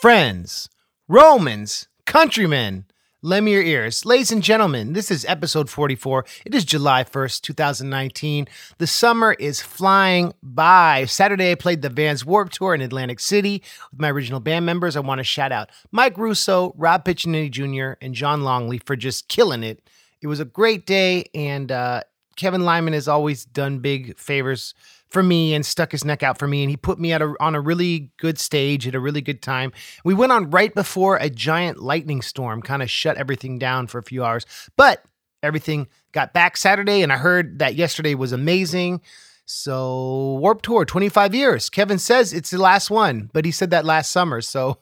friends, Romans, countrymen, lend me your ears. Ladies and gentlemen, this is episode 44. It is July 1st, 2019. The summer is flying by. Saturday, I played the Vans Warped Tour in Atlantic City with my original band members. I want to shout out Mike Russo, Rob Piccinini Jr., and John Longley for just killing it. It was a great day, and Kevin Lyman has always done big favors for me and stuck his neck out for me, and he put me on a really good stage at a really good time. We went on right before a giant lightning storm kind of shut everything down for a few hours, but everything got back Saturday, and I heard that yesterday was amazing. So Warped Tour, 25 years. Kevin says it's the last one, but he said that last summer, so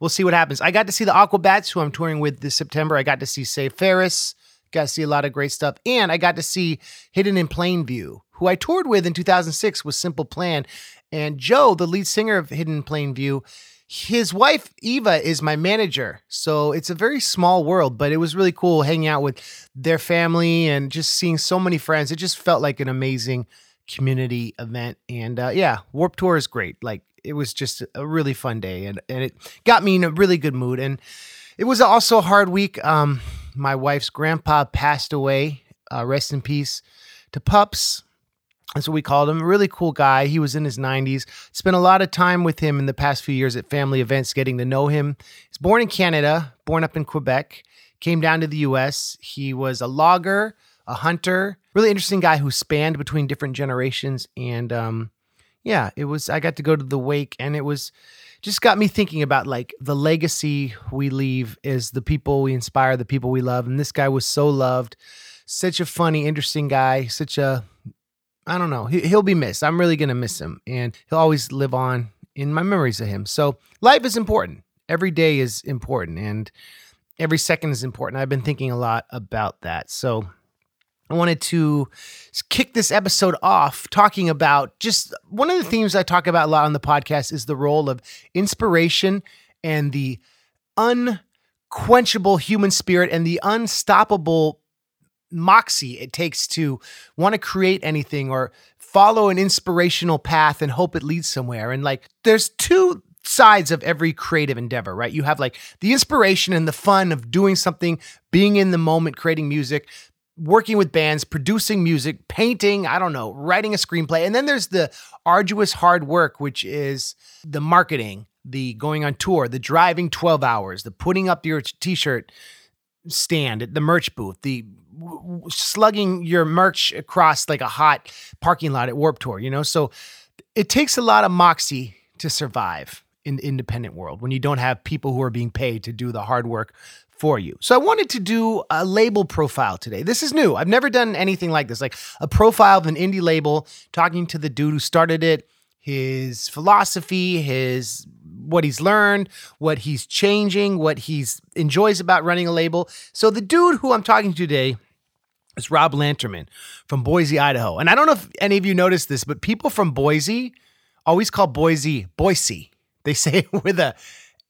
we'll see what happens. I got to see the Aquabats, who I'm touring with this September. I got to see Save Ferris. Got to see a lot of great stuff. And I got to see Hidden in Plain View, who I toured with in 2006 with Simple Plan. And Joe, the lead singer of Hidden in Plain View, his wife, Eva, is my manager. So it's a very small world, but it was really cool hanging out with their family and just seeing so many friends. It just felt like an amazing community event. And yeah, Warped Tour is great. Like, it was just a really fun day, and it got me in a really good mood. And it was also a hard week. My wife's grandpa passed away, rest in peace, to Pups. That's what we called him. A really cool guy. He was in his 90s. Spent a lot of time with him in the past few years at family events, getting to know him. He's born in Canada, born up in Quebec, came down to the U.S. He was a logger, a hunter, really interesting guy who spanned between different generations. And yeah, it was. I got to go to the wake, and it was... just got me thinking about like the legacy we leave is the people we inspire, the people we love. And this guy was so loved, such a funny, interesting guy, such a, I don't know, he'll be missed. I'm really going to miss him, and he'll always live on in my memories of him. So life is important. Every day is important, and every second is important. I've been thinking a lot about that. So I wanted to kick this episode off talking about just one of the themes I talk about a lot on the podcast is the role of inspiration and the unquenchable human spirit and the unstoppable moxie it takes to want to create anything or follow an inspirational path and hope it leads somewhere. And like, there's two sides of every creative endeavor, right? You have like the inspiration and the fun of doing something, being in the moment, creating music, working with bands, producing music, painting, I don't know, writing a screenplay. And then there's the arduous hard work, which is the marketing, the going on tour, the driving 12 hours, the putting up your t-shirt stand at the merch booth, the slugging your merch across like a hot parking lot at Warped Tour, you know? So it takes a lot of moxie to survive in the independent world when you don't have people who are being paid to do the hard work for you. So I wanted to do a label profile today. This is new. I've never done anything like this, like a profile of an indie label, talking to the dude who started it, his philosophy, his what he's learned, what he's changing, what he enjoys about running a label. So the dude who I'm talking to today is Rob Lanterman from Boise, Idaho. And I don't know if any of you noticed this, but people from Boise always call Boise, Boise. They say it with a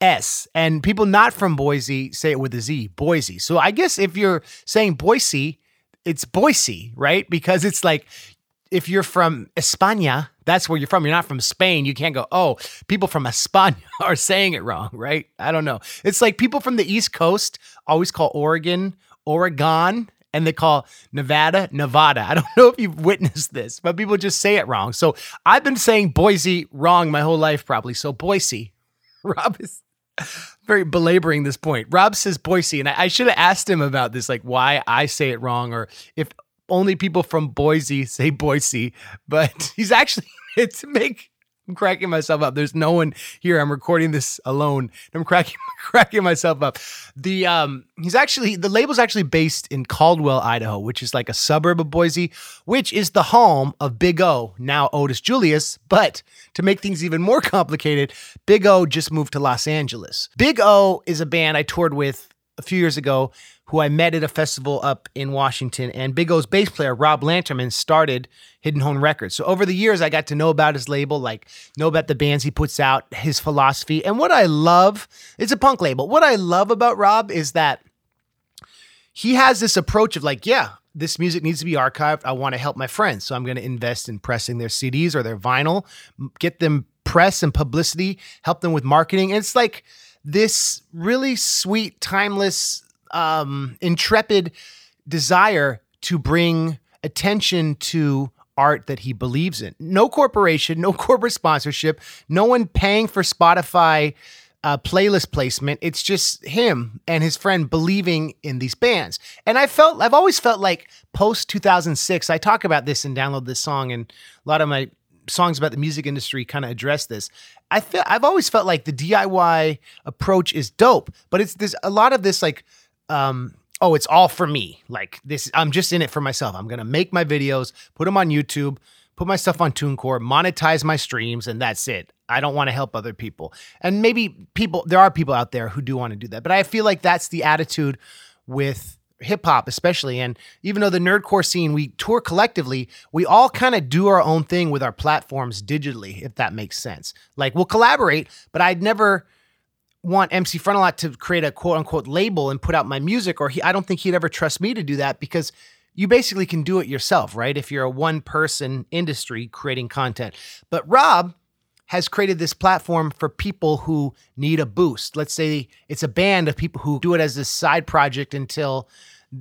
S, and people not from Boise say it with a Z, Boise. So I guess if you're saying Boise, it's Boise, right? Because it's like, if you're from España, that's where you're from. You're not from Spain. You can't go, oh, people from España are saying it wrong, right? I don't know. It's like people from the East Coast always call Oregon, Oregon, and they call Nevada, Nevada. I don't know if you've witnessed this, but people just say it wrong. So I've been saying Boise wrong my whole life probably. So Boise, Rob is... very belaboring this point. Rob says Boise, and I should have asked him about this, like why I say it wrong, or if only people from Boise say Boise, but he's actually, I'm cracking myself up. There's no one here. I'm recording this alone. I'm cracking myself up. The the label's actually based in Caldwell, Idaho, which is like a suburb of Boise, which is the home of Big O, now Otis Julius. But to make things even more complicated, Big O just moved to Los Angeles. Big O is a band I toured with a few years ago, who I met at a festival up in Washington, and Big O's bass player, Rob Lanterman, started Hidden Home Records. So over the years, I got to know about his label, like know about the bands he puts out, his philosophy. And what I love, it's a punk label. What I love about Rob is that he has this approach of like, yeah, this music needs to be archived. I want to help my friends. So I'm going to invest in pressing their CDs or their vinyl, get them press and publicity, helped them with marketing. And it's like this really sweet, timeless, intrepid desire to bring attention to art that he believes in. No corporation, no corporate sponsorship, no one paying for Spotify playlist placement. It's just him and his friend believing in these bands. And I've always felt like post 2006, I talk about this and Download This Song, and a lot of my songs about the music industry kind of address this. I've always felt like the DIY approach is dope, but there's a lot of this like, oh, it's all for me. Like this, I'm just in it for myself. I'm gonna make my videos, put them on YouTube, put my stuff on TuneCore, monetize my streams, and that's it. I don't want to help other people. And maybe there are people out there who do want to do that, but I feel like that's the attitude with hip hop, especially. And even though the nerdcore scene, we tour collectively, we all kind of do our own thing with our platforms digitally, if that makes sense. Like we'll collaborate, but I'd never want MC Frontalot to create a quote unquote label and put out my music, or I don't think he'd ever trust me to do that, because you basically can do it yourself, right? If you're a one person industry creating content. But Rob has created this platform for people who need a boost. Let's say it's a band of people who do it as a side project until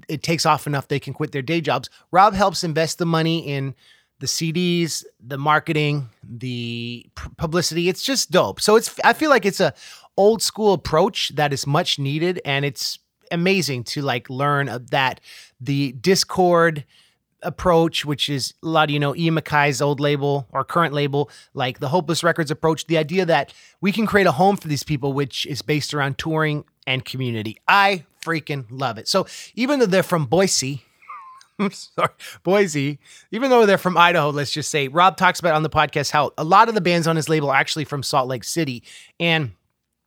it takes off enough they can quit their day jobs. Rob helps invest the money in the CDs, the marketing, the publicity. It's just dope. So I feel like it's a old school approach that is much needed, and it's amazing to like learn of that. The Discord approach, which is a lot of, Ian MacKay's old label or current label, like the Hopeless Records approach, the idea that we can create a home for these people, which is based around touring and community. I freaking love it. So even though they're from Boise, even though they're from Idaho, let's just say, Rob talks about on the podcast how a lot of the bands on his label are actually from Salt Lake City. And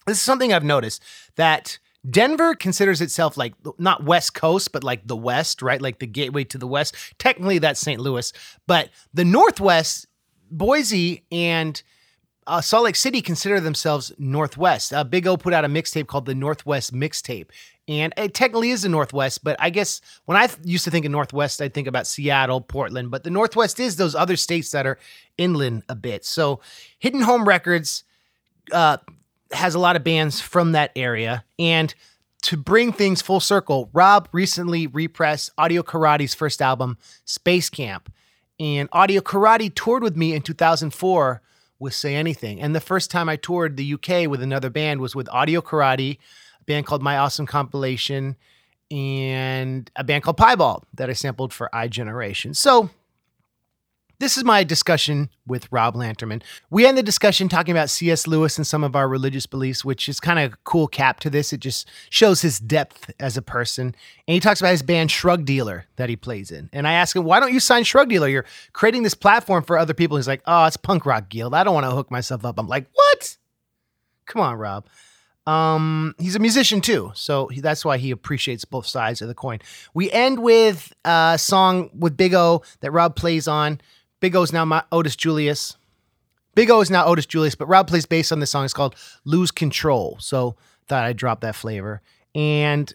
this is something I've noticed, that Denver considers itself like not West Coast, but like the West, right? Like the gateway to the West. Technically, that's St. Louis, but the Northwest, Boise and Salt Lake City consider themselves Northwest. Big O put out a mixtape called the Northwest Mixtape, and it technically is the Northwest, but I guess when I used to think of Northwest, I'd think about Seattle, Portland, but the Northwest is those other states that are inland a bit. So Hidden Home Records, has a lot of bands from that area. And to bring things full circle, Rob recently repressed Audio Karate's first album, Space Camp. And Audio Karate toured with me in 2004 with Say Anything. And the first time I toured the UK with another band was with Audio Karate, a band called My Awesome Compilation, and a band called Piebald that I sampled for iGeneration. So this is my discussion with Rob Lanterman. We end the discussion talking about C.S. Lewis and some of our religious beliefs, which is kind of a cool cap to this. It just shows his depth as a person. And he talks about his band Shrug Dealer that he plays in. And I ask him, why don't you sign Shrug Dealer? You're creating this platform for other people. He's like, oh, it's punk rock guild. I don't want to hook myself up. I'm like, what? Come on, Rob. He's a musician too, so that's why he appreciates both sides of the coin. We end with a song with Big O that Rob plays on. Big O is now Otis Julius, but Rob plays bass on this song. It's called Lose Control. So thought I'd drop that flavor. And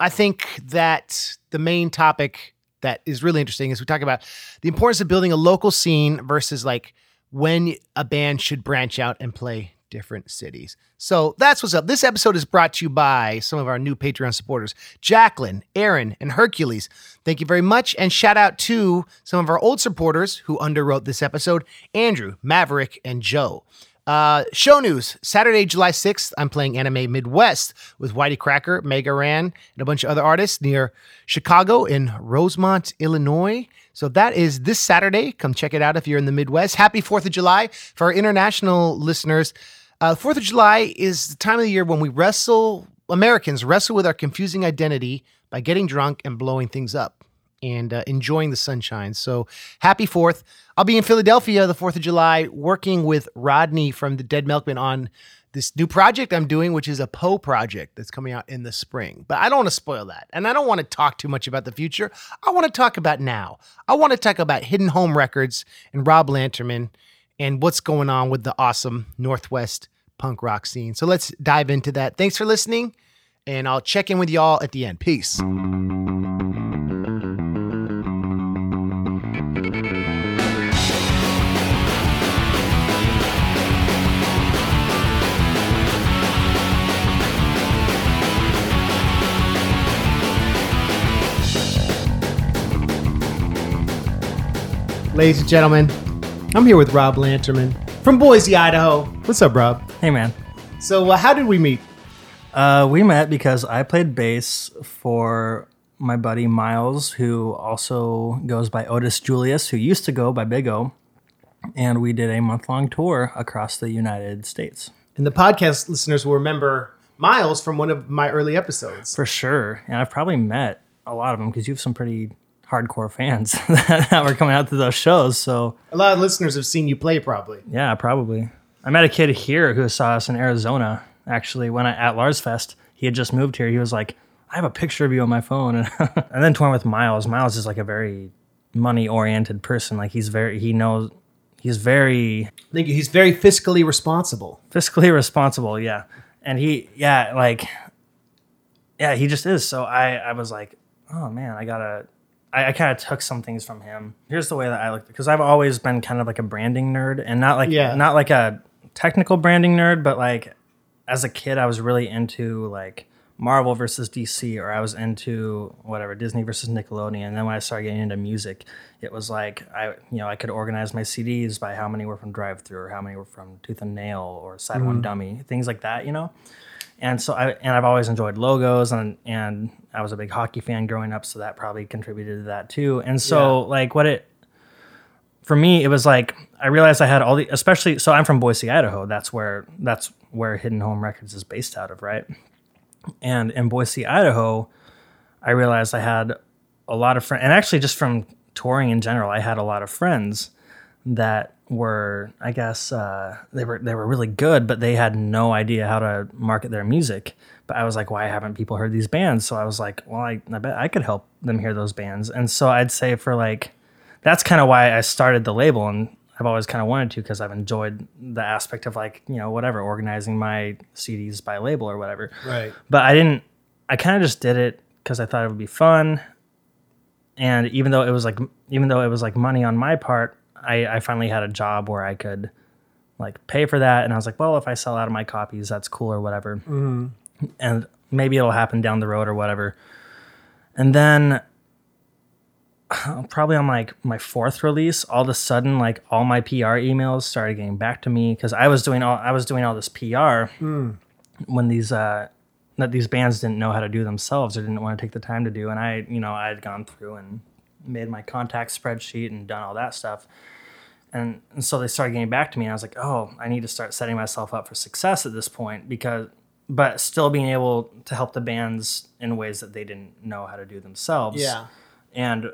I think that the main topic that is really interesting is we talk about the importance of building a local scene versus like when a band should branch out and play different cities. So that's what's up. This episode is brought to you by some of our new Patreon supporters, Jacqueline, Aaron, and Hercules. Thank you very much. And shout out to some of our old supporters who underwrote this episode, Andrew, Maverick, and Joe. Show news, Saturday, July 6th, I'm playing Anime Midwest with Whitey Cracker, Mega Ran, and a bunch of other artists near Chicago in Rosemont, Illinois. So that is this Saturday. Come check it out if you're in the Midwest. Happy 4th of July. For our international listeners, 4th of July is the time of the year when Americans wrestle with our confusing identity by getting drunk and blowing things up and enjoying the sunshine. So happy 4th. I'll be in Philadelphia the 4th of July working with Rodney from the Dead Milkmen on this new project I'm doing, which is a Poe project that's coming out in the spring. But I don't want to spoil that. And I don't want to talk too much about the future. I want to talk about now. I want to talk about Hidden Home Records and Rob Lanterman and what's going on with the awesome Northwest punk rock scene. So let's dive into that. Thanks for listening, and I'll check in with y'all at the end. Peace. Ladies and gentlemen, I'm here with Rob Lanterman from Boise, Idaho. What's up, Rob? Hey, man. So how did we meet? We met because I played bass for my buddy Miles, who also goes by Otis Julius, who used to go by Big O. And we did a month-long tour across the United States. And the podcast listeners will remember Miles from one of my early episodes. For sure. And I've probably met a lot of them because you have some pretty hardcore fans that were coming out to those shows. So a lot of listeners have seen you play probably. Yeah, probably. I met a kid here who saw us in Arizona, actually, at Lars Fest. He had just moved here. He was like, I have a picture of you on my phone. And then touring with Miles. Miles is like a very money-oriented person. Like he's very fiscally responsible. Fiscally responsible, yeah. And he just is. So I was like, oh man, I kind of took some things from him. Here's the way that I looked, because I've always been kind of like a branding nerd, and not like a technical branding nerd, but like as a kid, I was really into like Marvel versus DC, or I was into whatever, Disney versus Nickelodeon. And then when I started getting into music, it was like I could organize my CDs by how many were from Drive Thru or how many were from Tooth and Nail or Side One Dummy, things like that, you know. And so I've always enjoyed logos, and I was a big hockey fan growing up, so that probably contributed to that too. And so for me, it was like, I realized I had all the, especially, so I'm from Boise, Idaho. That's where Hidden Home Records is based out of, right? And in Boise, Idaho, I realized I had a lot of friends, and actually just from touring in general, I had a lot of friends that were, I guess, they were really good, but they had no idea how to market their music. But I was like, why haven't people heard these bands? So I was like, well, I bet I could help them hear those bands. And so I'd say that's kind of why I started the label, and I've always kind of wanted to, because I've enjoyed the aspect of organizing my CDs by label or whatever. Right. But I kind of just did it because I thought it would be fun. And even though it was like money on my part, I finally had a job where I could pay for that. And I was like, well, if I sell out of my copies, that's cool or whatever. Mm-hmm. And maybe it'll happen down the road or whatever. And then probably on my fourth release, all of a sudden, all my PR emails started getting back to me, because I was doing all this PR when these bands didn't know how to do themselves or didn't want to take the time to do. And I had gone through and made my contact spreadsheet and done all that stuff. And so they started getting back to me, and I was like, oh, I need to start setting myself up for success at this point, but still being able to help the bands in ways that they didn't know how to do themselves. Yeah. And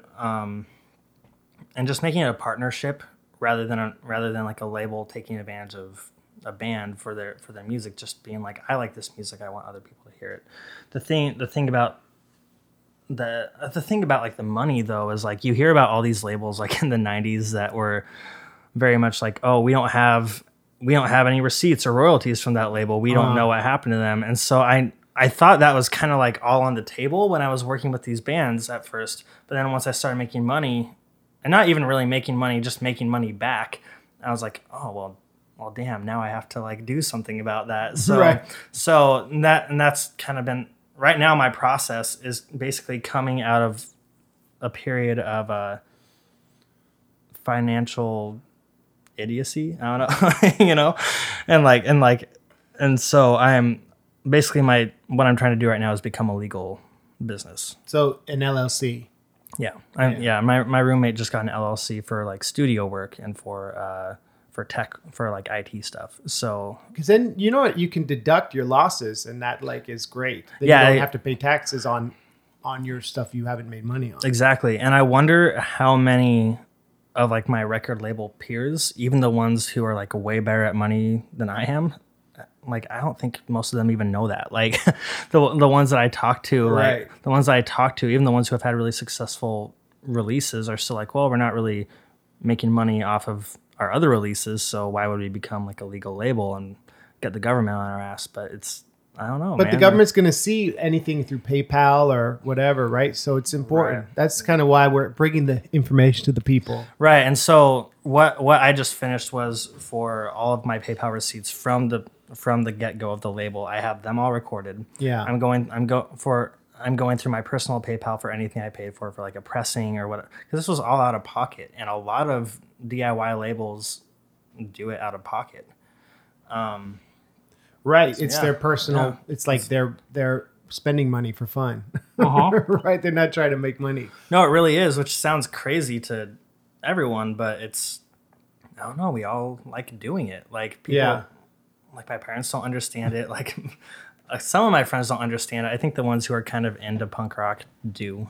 just making it a partnership rather than like a label taking advantage of a band for their music, just being like, I like this music, I want other people to hear it. The thing about the money though is like, you hear about all these labels in the 90s that were very much like, oh, we don't have any receipts or royalties from that label. We don't know what happened to them. And so I thought that was kind of all on the table when I was working with these bands at first. But then once I started making money, and not even really making money, just making money back, I was like, oh, well, damn, now I have to do something about that. So, right. So that's kind of been, right now my process is basically coming out of a period of financial idiocy. I don't know, and so I'm basically what I'm trying to do right now is become a legal business. So an LLC. Yeah. My roommate just got an LLC for studio work and for tech, for IT stuff. So, because then you know what, you can deduct your losses, and that is great. Then you don't have to pay taxes on your stuff you haven't made money on. Exactly. And I wonder how many of my record label peers, even the ones who are way better at money than I am, I don't think most of them even know that. The ones that I talk to, right. Even the ones who have had really successful releases are still well, we're not really making money off of our other releases, so why would we become a legal label and get the government on our ass? But it's, I don't know, but man, the government's going to see anything through PayPal or whatever, right? So it's important. Right. That's kind of why we're bringing the information to the people. Right. And so what I just finished was, for all of my PayPal receipts from the get-go of the label, I have them all recorded. Yeah. I'm going, I'm go for, I'm going through my personal PayPal for anything I paid for like a pressing or whatever. Because this was all out of pocket, and a lot of DIY labels do it out of pocket. Right, so it's their personal. Yeah. It's like they're spending money for fun, right? They're not trying to make money. No, it really is, which sounds crazy to everyone, but it's, I don't know. We all like doing it. Like people, like my parents don't understand it. Like some of my friends don't understand it. I think the ones who are kind of into punk rock do.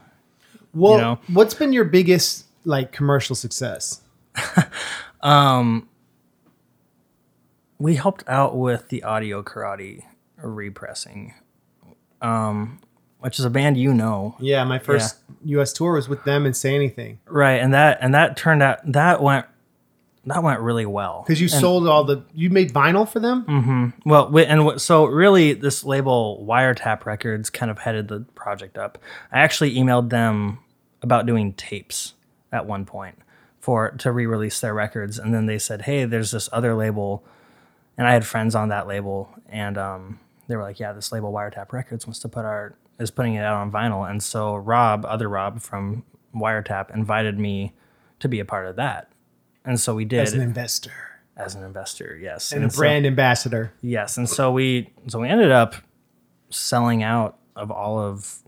Well, you know? What's been your biggest like commercial success? We helped out with the Audio Karate repressing, which is a band you know. Yeah, my first U.S. tour was with them and Say Anything. Right, and that turned out that went really well because you made vinyl for them. Mm-hmm. Well, so really, this label Wiretap Records kind of headed the project up. I actually emailed them about doing tapes at one point to re-release their records, and then they said, "Hey, there's this other label." And I had friends on that label, and they were like, "Yeah, this label Wiretap Records wants to is putting it out on vinyl." And so Rob from Wiretap, invited me to be a part of that, and so we did as an investor, yes, and a brand ambassador, yes. And so we ended up selling out of all of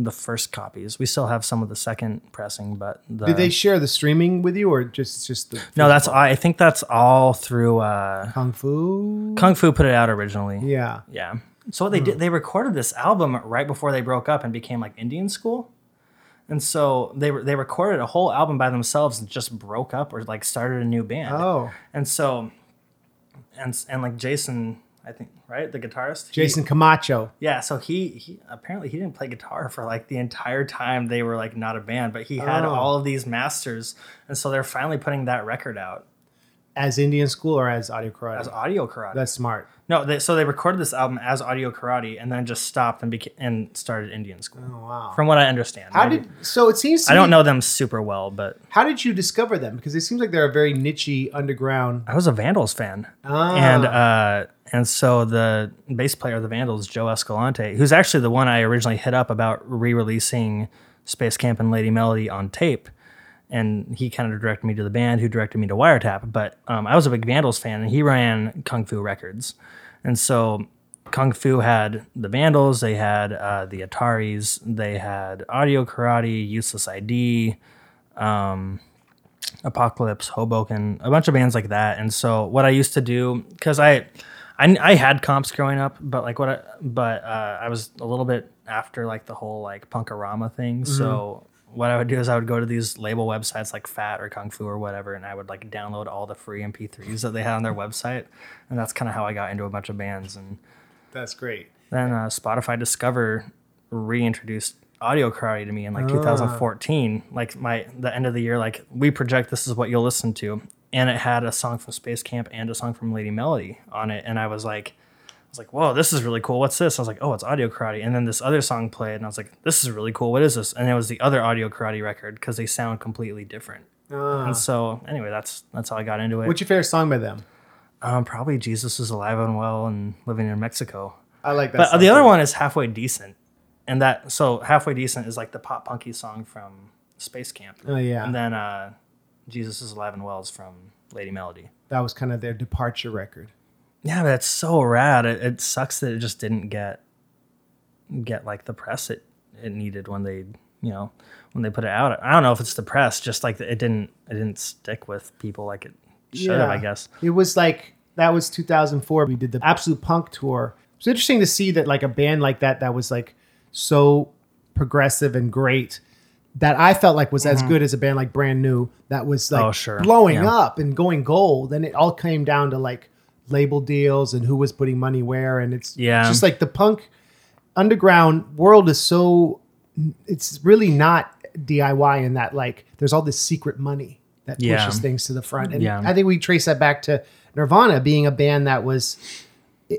the first copies. We still have some of the second pressing, but did they share the streaming with you, or just the? No, that's all, I think that's all through Kung Fu. Kung Fu put it out originally. Yeah, yeah. So what they did, they recorded this album right before they broke up and became like Indian School, and so they recorded a whole album by themselves and just broke up or like started a new band. Oh, and so and like Jason. I think, right? The guitarist? Jason Camacho. Yeah, so he apparently he didn't play guitar for like the entire time they were like not a band, but he had all of these masters, and so they're finally putting that record out. As Indian School or as Audio Karate? As Audio Karate. That's smart. No, so they recorded this album as Audio Karate and then just stopped and started Indian School. Oh, wow. From what I understand. It seems to me, I don't know them super well, but... How did you discover them? Because it seems like they're a very niche-y underground... I was a Vandals fan. Ah. And so the bass player of the Vandals, Joe Escalante, who's actually the one I originally hit up about re-releasing Space Camp and Lady Melody on tape, and he kind of directed me to the band, who directed me to Wiretap. But I was a big Vandals fan, and he ran Kung Fu Records. And so Kung Fu had the Vandals, they had the Ataris, they had Audio Karate, Useless ID, Apocalypse, Hoboken, a bunch of bands like that. And so what I used to do, because I had comps growing up, but like I was a little bit after like the whole like Punkorama thing. Mm-hmm. So what I would do is I would go to these label websites like Fat or Kung Fu or whatever, and I would like download all the free MP3s that they had on their website, and that's kind of how I got into a bunch of bands. And that's great. Then Spotify Discover reintroduced Audio Karate to me in like 2014. Like the end of the year, like we project this is what you'll listen to. And it had a song from Space Camp and a song from Lady Melody on it. And I was like, whoa, this is really cool. What's this? I was like, oh, it's Audio Karate. And then this other song played, and I was like, this is really cool. What is this? And it was the other Audio Karate record because they sound completely different. And so anyway, that's how I got into it. What's your favorite song by them? Probably Jesus Is Alive and Well and Living in Mexico. I like that. But song. The other one is Halfway Decent. And so Halfway Decent is like the pop punky song from Space Camp. Oh, yeah. And then... Jesus Is Alive and Well is from Lady Melody. That was kind of their departure record. Yeah, but that's so rad. It sucks that it just didn't get like the press it needed when they, you know, when they put it out. I don't know if it's the press, just like it didn't stick with people like it should have, I guess. It was like, that was 2004. We did the Absolute Punk tour. It's interesting to see that like a band like that was like so progressive and great, that I felt like was as good as a band like Brand New that was like blowing up and going gold. And it all came down to like label deals and who was putting money where. And it's just like the punk underground world is so, it's really not DIY in that like there's all this secret money that pushes things to the front. And I think we trace that back to Nirvana being a band that was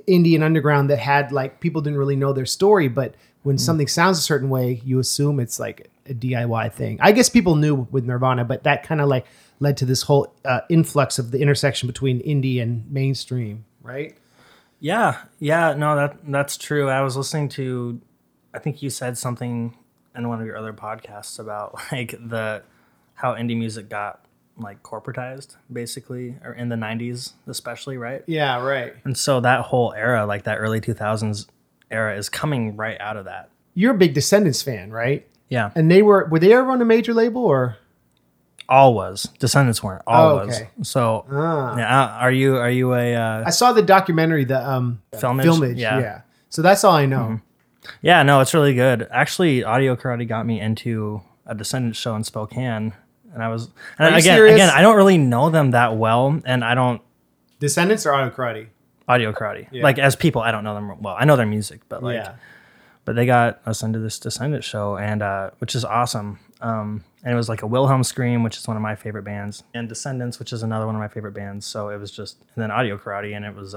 Indian underground that had like, people didn't really know their story, but when something sounds a certain way, you assume it's like a DIY thing. I guess people knew with Nirvana, but that kind of like led to this whole influx of the intersection between indie and mainstream, right? Yeah, no, that's true. I was listening to I think you said something in one of your other podcasts about like the how indie music got like corporatized basically, or in the 90s especially, right? Yeah, right. And so that whole era, like that early 2000s era, is coming right out of that. You're a big Descendants fan, right? Yeah. And they were they ever on a major label or? All was. Descendants weren't. All was. So yeah, are you a I saw the documentary, the Filmage. Yeah. So that's all I know. Mm-hmm. Yeah, no, it's really good. Actually, Audio Karate got me into a Descendants show in Spokane, and I was again, I don't really know them that well, and I don't Descendants or Audio Karate? Audio Karate. Yeah. Like as people, I don't know them well. I know their music, but like but they got us into this Descendants show, and which is awesome. And it was like a Wilhelm Scream, which is one of my favorite bands, and Descendants, which is another one of my favorite bands. So it was just, and then Audio Karate, and it was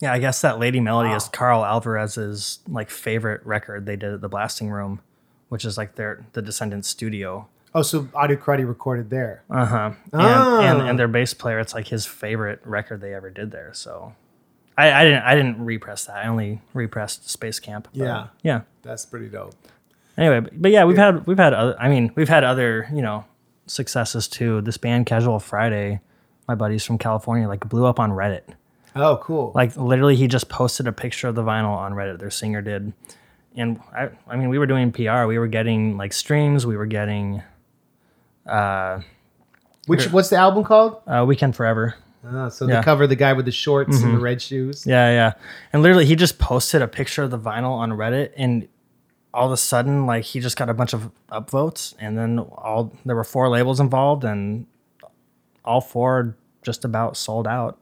yeah, I guess that Lady Melody is Carl Alvarez's like favorite record they did at the Blasting Room, which is like the Descendants studio. Oh, so Audio Karate recorded there. And their bass player, it's like his favorite record they ever did there. So I didn't repress that. I only repressed Space Camp. Yeah, that's pretty dope. Anyway, but yeah, we've had other, I mean, we've had other, you know, successes too. This band Casual Friday, my buddies from California, like blew up on Reddit. Oh, cool. Like literally he just posted a picture of the vinyl on Reddit, their singer did. And I mean, we were doing PR, we were getting like streams, we were getting what's the album called? Weekend Forever. Oh, so the cover, the guy with the shorts and the red shoes. Yeah. And literally he just posted a picture of the vinyl on Reddit, and all of a sudden, like he just got a bunch of upvotes, and then there were 4 labels involved, and all 4 just about sold out.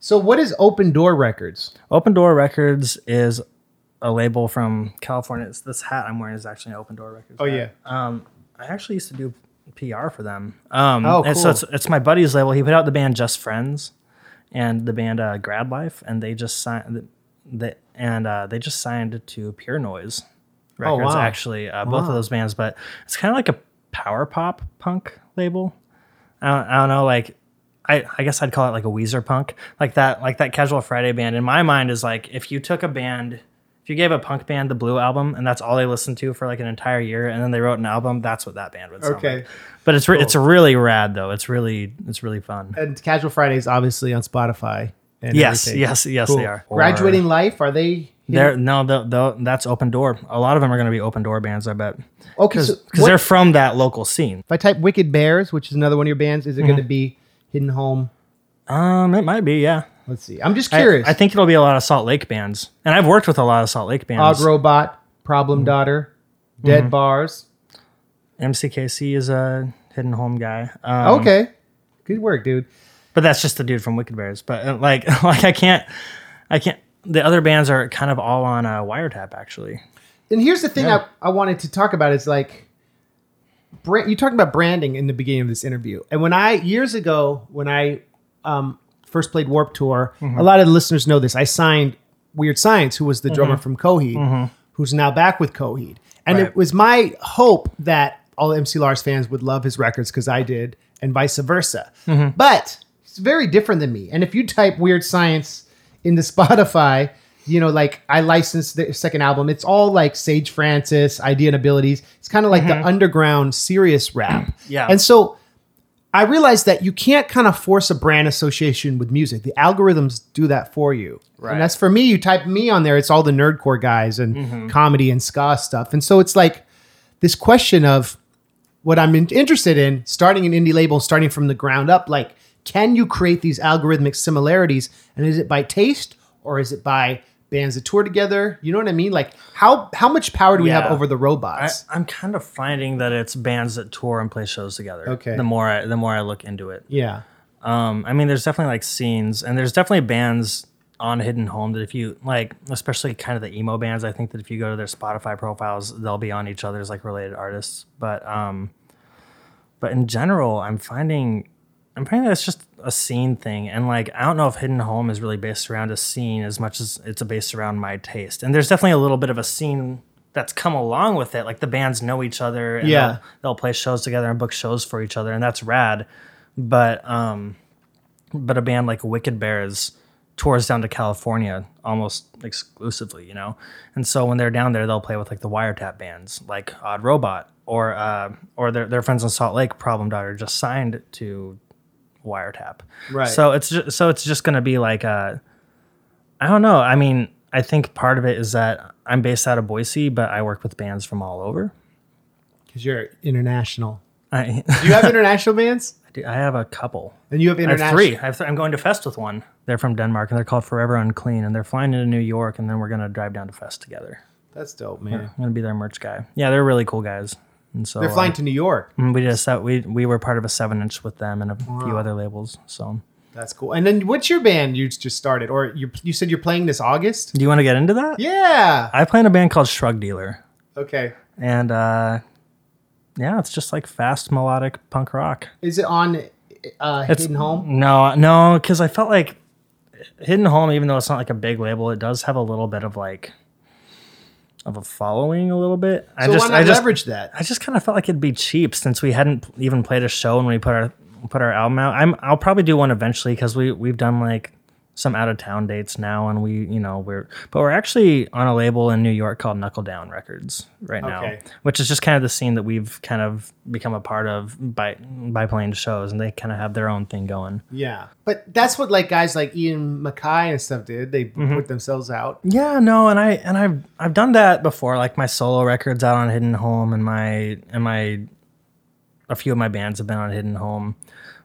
So, what is Open Door Records? Open Door Records is a label from California. It's this hat I'm wearing is actually an Open Door Records. Oh hat. Yeah. I actually used to do PR for them. Cool. And so it's my buddy's label. He put out the band Just Friends, and the band Grad Life, and they just signed signed to Pure Noise Records. Oh, wow. Actually, both of those bands, but it's kind of like a power pop punk label. I don't know, like I guess I'd call it like a Weezer punk, like that Casual Friday band. In my mind, is like if you gave a punk band the Blue album and that's all they listened to for like an entire year, and then they wrote an album, that's what that band would sound like. But it's cool. It's really rad though. It's really fun. And Casual Friday's obviously on Spotify. And yes, cool. They are. Graduating Life, are they? There, no, that's Open Door. A lot of them are going to be Open Door bands, I bet. Okay, because they're from that local scene. If I type Wicked Bears, which is another one of your bands, is it going to be Hidden Home? It might be, yeah. Let's see. I'm just curious. I think it'll be a lot of Salt Lake bands, and I've worked with a lot of Salt Lake bands. Odd Robot, Problem Daughter, Dead Bars. MCKC is a Hidden Home guy. Okay, good work, dude. But that's just the dude from Wicked Bears. But like I can't. The other bands are kind of all on Wiretap, actually. And here's the thing I wanted to talk about is like, you talking about branding in the beginning of this interview. And years ago, when I first played Warped Tour, a lot of the listeners know this. I signed Weird Science, who was the drummer from Coheed, who's now back with Coheed. And it was my hope that all MC Lars fans would love his records because I did, and vice versa. But it's very different than me. And if you type Weird Science in the Spotify, you know, like I licensed the second album. It's all like Sage Francis, Idea and Abilities. It's kind of like the underground serious rap. Yeah. And so I realized that you can't kind of force a brand association with music. The algorithms do that for you. Right. And that's for me, you type me on there, it's all the nerdcore guys and comedy and ska stuff. And so it's like this question of what I'm interested in, starting an indie label, starting from the ground up, like, can you create these algorithmic similarities? And is it by taste or is it by bands that tour together? You know what I mean? Like how much power do we have over the robots? I'm kind of finding that it's bands that tour and play shows together. Okay. The more I look into it. Yeah. I mean, there's definitely like scenes, and there's definitely bands on Hidden Home that if you like, especially kind of the emo bands, I think that if you go to their Spotify profiles, they'll be on each other's like related artists. But in general, I'm finding that's just a scene thing. And like, I don't know if Hidden Home is really based around a scene as much as it's based around my taste. And there's definitely a little bit of a scene that's come along with it. Like the bands know each other and they'll play shows together and book shows for each other. And that's rad. But a band like Wicked Bears tours down to California almost exclusively, you know? And so when they're down there, they'll play with like the Wiretap bands, like Odd Robot, or their friends in Salt Lake, Problem Daughter, just signed to Wiretap. Right. So it's just going to be like, I don't know. I mean, I think part of it is that I'm based out of Boise, but I work with bands from all over. Because you're international. Do you have international bands? I have a couple. And you have international? I have three. I'm going to Fest with one. They're from Denmark, and they're called Forever Unclean, and they're flying into New York, and then we're going to drive down to Fest together. That's dope, man. Yeah, I'm going to be their merch guy. Yeah, they're really cool guys. And so they're flying to New York. We just we were part of a 7-inch with them and a few other labels. So that's cool. And then what's your band you just started? Or you said you're playing this August? Do you want to get into that? Yeah. I play in a band called Shrug Dealer. Okay. And yeah, it's just like fast melodic punk rock. Is it on Hidden Home? No, because I felt like Hidden Home, even though it's not like a big label, it does have a little bit of like of a following a little bit. So why not leverage that? I just kind of felt like it'd be cheap since we hadn't even played a show when we put our album out. I'll probably do one eventually because we've done like some out of town dates now, and we're actually on a label in New York called Knuckle Down Records right now, which is just kind of the scene that we've kind of become a part of by playing shows, and they kind of have their own thing going. Yeah, but that's what like guys like Ian Mackay and stuff did. They put themselves out. Yeah, no, and I've done that before, like my solo records out on Hidden Home, and a few of my bands have been on Hidden Home,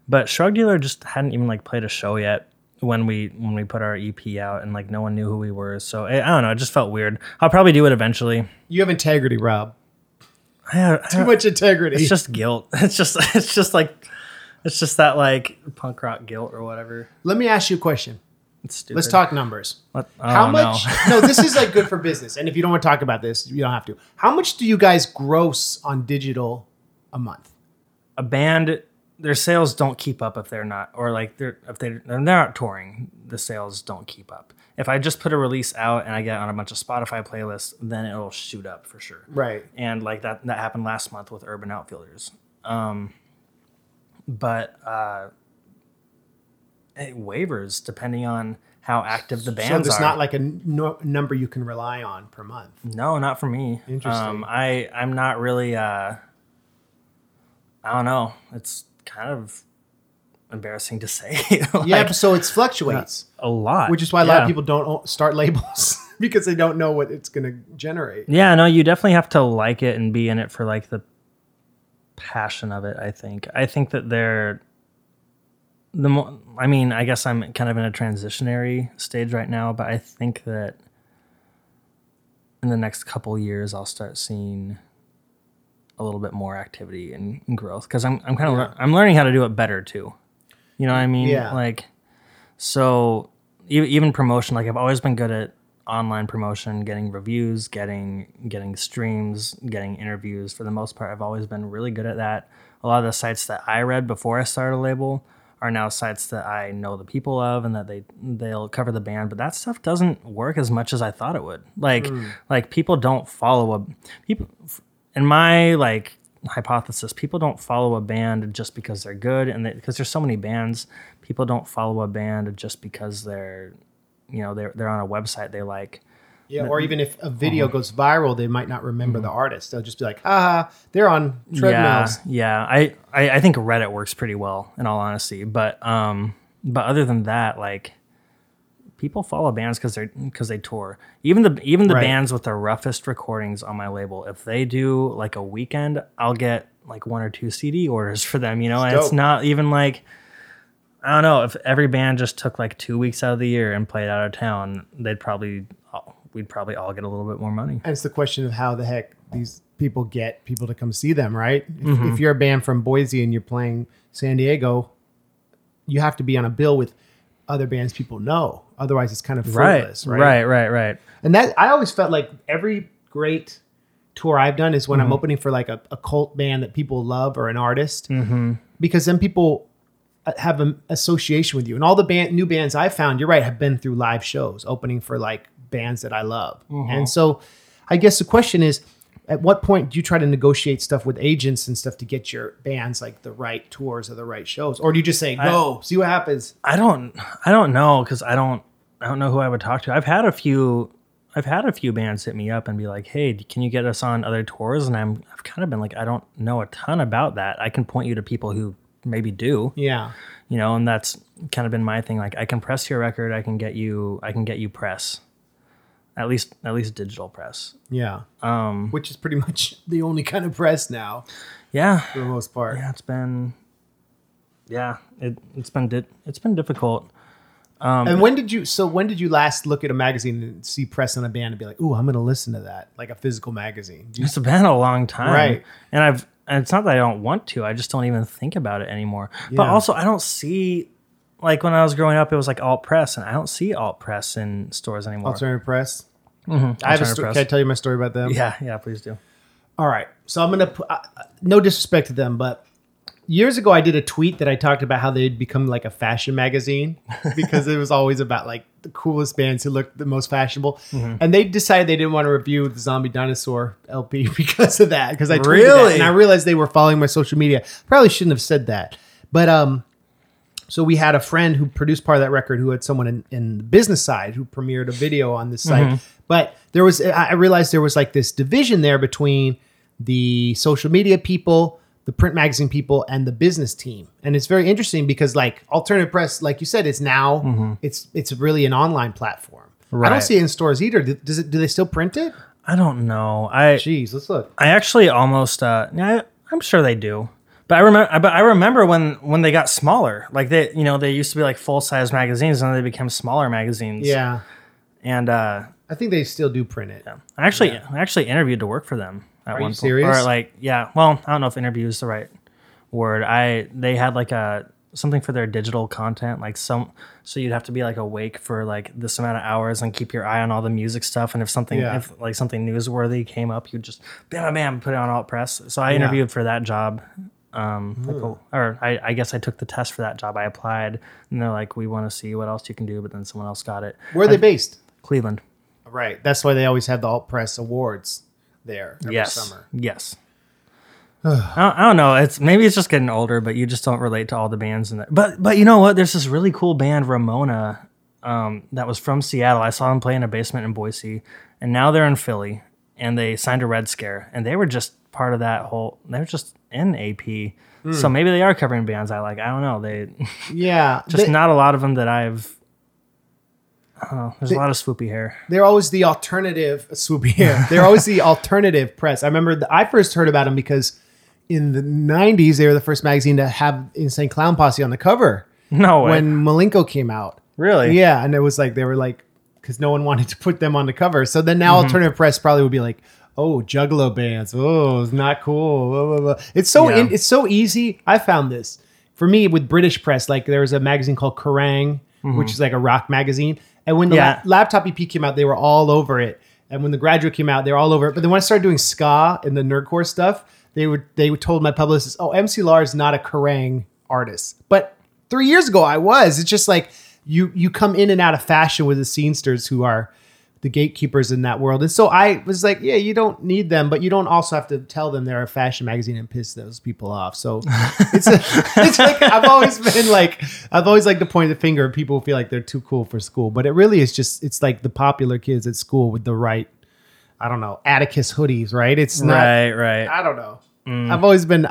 but Shrug Dealer just hadn't even like played a show yet when we put our EP out, and like no one knew who we were. So I don't know. It just felt weird. I'll probably do it eventually. You have integrity, Rob. Too much integrity. It's just guilt. It's just that like punk rock guilt or whatever. Let me ask you a question. It's stupid. Let's talk numbers. What? Oh, how much? No, this is like good for business. And if you don't want to talk about this, you don't have to. How much do you guys gross on digital a month? A band, their sales don't keep up if they're not, or like they're not touring, the sales don't keep up. If I just put a release out and I get on a bunch of Spotify playlists, then it'll shoot up for sure. Right. And like that happened last month with Urban Outfielders. But it wavers depending on how active the bands are. So there's not like a number you can rely on per month. No, not for me. Interesting. I'm not really, I don't know. It's kind of embarrassing to say. Like, yeah, so it fluctuates a lot, which is why a lot of people don't start labels because they don't know what it's going to generate. Yeah, no, you definitely have to like it and be in it for like the passion of it. I think that they're the more, I mean, I guess I'm kind of in a transitionary stage right now, but I think that in the next couple years I'll start seeing a little bit more activity and growth. Cause I'm learning how to do it better too. You know what I mean? Yeah. Like, so even promotion, like I've always been good at online promotion, getting reviews, getting streams, getting interviews. For the most part, I've always been really good at that. A lot of the sites that I read before I started a label are now sites that I know the people of and that they'll cover the band, but that stuff doesn't work as much as I thought it would. Like, like people don't follow up. In my like hypothesis, people don't follow a band just because they're good, and because there's so many bands, people don't follow a band just because they're on a website they like. Yeah, or even if a video goes viral, they might not remember the artist. They'll just be like, they're on treadmills. Yeah. I think Reddit works pretty well in all honesty, but other than that, like people follow bands because they tour. Even the bands with the roughest recordings on my label, if they do like a weekend, I'll get like 1 or 2 CD orders for them. You know, and it's not even like, I don't know, if every band just took like 2 weeks out of the year and played out of town, we'd probably all get a little bit more money. And it's the question of how the heck these people get people to come see them, right? If you're a band from Boise and you're playing San Diego, you have to be on a bill with other bands people know. Otherwise, it's kind of fruitless, right? Right. And that I always felt like every great tour I've done is when I'm opening for like a cult band that people love or an artist, because then people have an association with you. And all the new bands I found, you're right, have been through live shows, opening for like bands that I love. And so I guess the question is, at what point do you try to negotiate stuff with agents and stuff to get your bands like the right tours or the right shows? Or do you just say, go, see what happens? I don't know. Cause I don't I don't know who I would talk to. I've had a few bands hit me up and be like, "Hey, can you get us on other tours?" And I've kind of been like, I don't know a ton about that. I can point you to people who maybe do. Yeah. You know, and that's kind of been my thing. Like, I can press your record. I can get you press. At least digital press. Yeah. Which is pretty much the only kind of press now. Yeah. For the most part. Yeah, it's been difficult. And when did you last look at a magazine and see press on a band and be like, "Ooh, I'm going to listen to that," like a physical magazine? It's been a long time, right? And it's not that I don't want to; I just don't even think about it anymore. Yeah. But also, I don't see, like, when I was growing up, it was like alt press, and I don't see alt press in stores anymore. Alternative press. Mm-hmm. Can I tell you my story about them? Yeah, please do. All right, so I'm gonna no disrespect to them, but. Years ago, I did a tweet that I talked about how they'd become like a fashion magazine because it was always about like the coolest bands who looked the most fashionable. Mm-hmm. And they decided they didn't want to review the Zombie Dinosaur LP because of that. Because I tweeted that, and I realized they were following my social media. Probably shouldn't have said that. But so we had a friend who produced part of that record who had someone in the business side who premiered a video on this site. Mm-hmm. But I realized there was like this division there between the social media people, the print magazine people, and the business team. And it's very interesting because, like, alternative press, like you said, it's now, mm-hmm. it's really an online platform. Right. I don't see it in stores either. Do they still print it? I don't know. Jeez, let's look. I actually almost, I'm sure they do. But I remember when they got smaller, like they used to be like full size magazines and then they became smaller magazines. Yeah. And, I think they still do print it. Yeah. I actually interviewed to work for them. Are you serious? Or like, yeah. Well, I don't know if interview is the right word. They had like a something for their digital content, like so you'd have to be like awake for like this amount of hours and keep your eye on all the music stuff. And if like something newsworthy came up, you'd just bam, bam, put it on alt press. So I interviewed for that job. I guess I took the test for that job. I applied, and they're like, "We want to see what else you can do," but then someone else got it. Where are they based? Cleveland. Right. That's why they always have the alt press awards. There every summer. Yes. I don't know. Maybe it's just getting older, but you just don't relate to all the bands in that. But you know what? There's this really cool band, Ramona, that was from Seattle. I saw them play in a basement in Boise, and now they're in Philly, and they signed to Red Scare, and they were just part of that whole. They're just in AP, so maybe they are covering bands I like. I don't know. Not a lot of them that I've. Oh, there's a lot of swoopy hair. They're always the alternative swoopy hair. They're always the alternative press. I remember I first heard about them because in the 90s, they were the first magazine to have Insane Clown Posse on the cover. No way. When Malenko came out. Really? Yeah. And it was like, they were like, because no one wanted to put them on the cover. So then now alternative press probably would be like, oh, Juggalo bands. Oh, it's not cool. Blah, blah, blah. It's so easy. I found this. For me, with British press, like there was a magazine called Kerrang, which is like a rock magazine. And when the laptop EP came out, they were all over it. And when The Graduate came out, they were all over it. But then when I started doing ska and the nerdcore stuff, they told my publicist, "Oh, MC Lar is not a Kerrang artist." But 3 years ago, I was. It's just like you come in and out of fashion with the scenesters who are the gatekeepers in that world. And so I was like, yeah, you don't need them, but you don't also have to tell them they're a fashion magazine and piss those people off. So it's like, I've always liked to point the finger at people who feel like they're too cool for school, but it really is just, it's like the popular kids at school with the right, I don't know, Atticus hoodies, right? It's not, right. I don't know. I've always been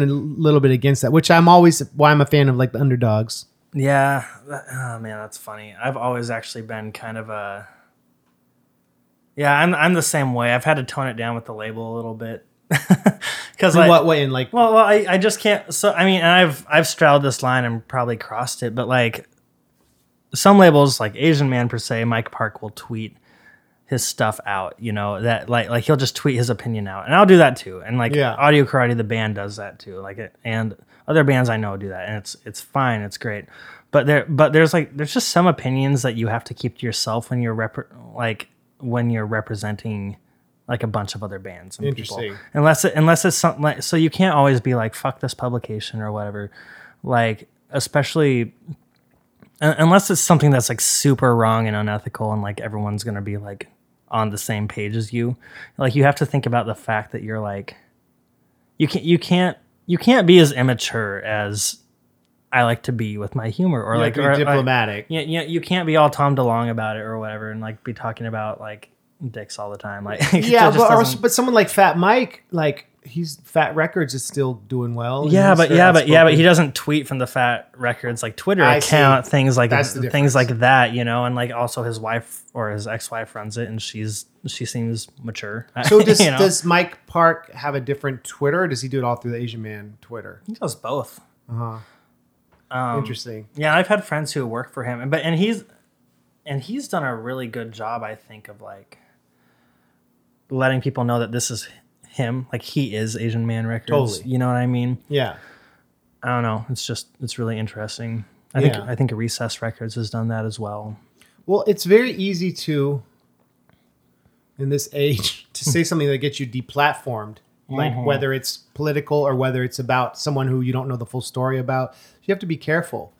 a little bit against that, which I'm a fan of like the underdogs. Yeah. Oh man, that's funny. I've always actually been kind of a, yeah, I'm the same way. I've had to tone it down with the label a little bit. Because what way? And like, well, I just can't. So I mean, and I've straddled this line and probably crossed it, but like some labels, like Asian Man per se, Mike Park will tweet his stuff out. You know that like he'll just tweet his opinion out, and I'll do that too. And like Audio Karate, the band, does that too. Like it, and other bands I know do that, and it's fine, it's great. But there's just some opinions that you have to keep to yourself when you're when you're representing like a bunch of other bands and people, unless it's something like, so you can't always be like, fuck this publication or whatever, like, especially unless it's something that's like super wrong and unethical. And like, everyone's going to be like on the same page as you. Like, you have to think about the fact that you're like, you can't be as immature as I like to be with my humor, or like, be diplomatic. Yeah, you know, you can't be all Tom DeLonge about it or whatever, and like be talking about like dicks all the time. Like, yeah, but someone like Fat Mike, like he's Fat Records is still doing well. Yeah, but he doesn't tweet from the Fat Records like Twitter account, things like that, you know, and like also his wife or his ex-wife runs it, and she seems mature. So does does Mike Park have a different Twitter, or does he do it all through the Asian Man Twitter? He does both. Uh-huh. Interesting. Yeah, I've had friends who work for him, and he's done a really good job, I think, of like letting people know that this is him. Like, he is Asian Man Records. Totally. You know what I mean? Yeah. I don't know. It's really interesting. I think Recess Records has done that as well. Well, it's very easy to, in this age, to say something that gets you deplatformed. Like, mm-hmm. whether it's political or whether it's about someone who you don't know the full story about, you have to be careful.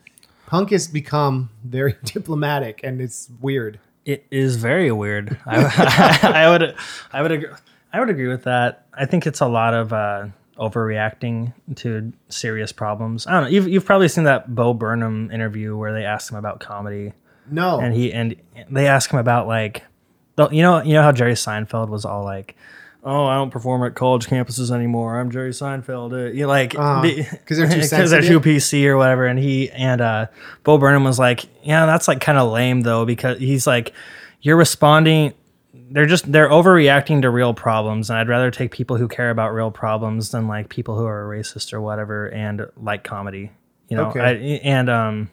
Punk has become very diplomatic, and it's weird. It is very weird. I would agree with that. I think it's a lot of overreacting to serious problems. I don't know. You've probably seen that Bo Burnham interview where they asked him about comedy. No, and they asked him about like, you know how Jerry Seinfeld was all like, oh, I don't perform at college campuses anymore. I'm Jerry Seinfeld. You like because they're too sensitive. They're too PC or whatever. And Bo Burnham was like, yeah, that's like kind of lame though, because he's like, you're responding. They're overreacting to real problems, and I'd rather take people who care about real problems than like people who are racist or whatever and like comedy. You know, okay.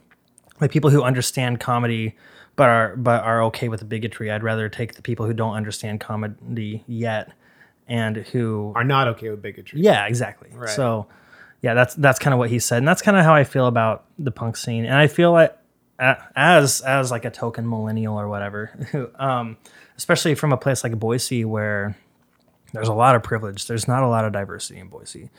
Like people who understand comedy. But are okay with the bigotry. I'd rather take the people who don't understand comedy yet, and who are not okay with bigotry. Yeah, exactly. Right. So, yeah, that's kind of what he said, and that's kind of how I feel about the punk scene. And I feel like, as like a token millennial or whatever, especially from a place like Boise where there's a lot of privilege. There's not a lot of diversity in Boise,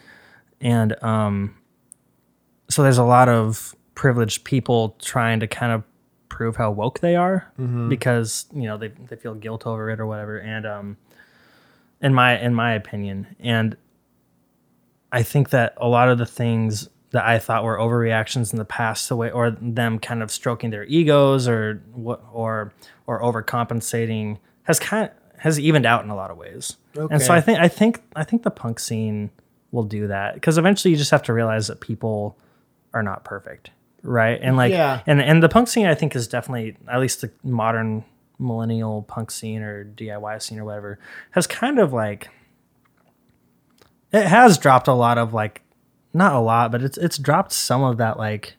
and so there's a lot of privileged people trying to kind of prove how woke they are, mm-hmm. because you know they feel guilt over it or whatever, and in my opinion, and I think that a lot of the things that I thought were overreactions in the past, or them kind of stroking their egos or overcompensating, has evened out in a lot of ways. Okay. And so I think the punk scene will do that, because eventually you just have to realize that people are not perfect. Right. And like, yeah. and the punk scene, I think, is definitely, at least the modern millennial punk scene or DIY scene or whatever, has kind of like, it has dropped a lot of like, not a lot, but it's dropped some of that, like,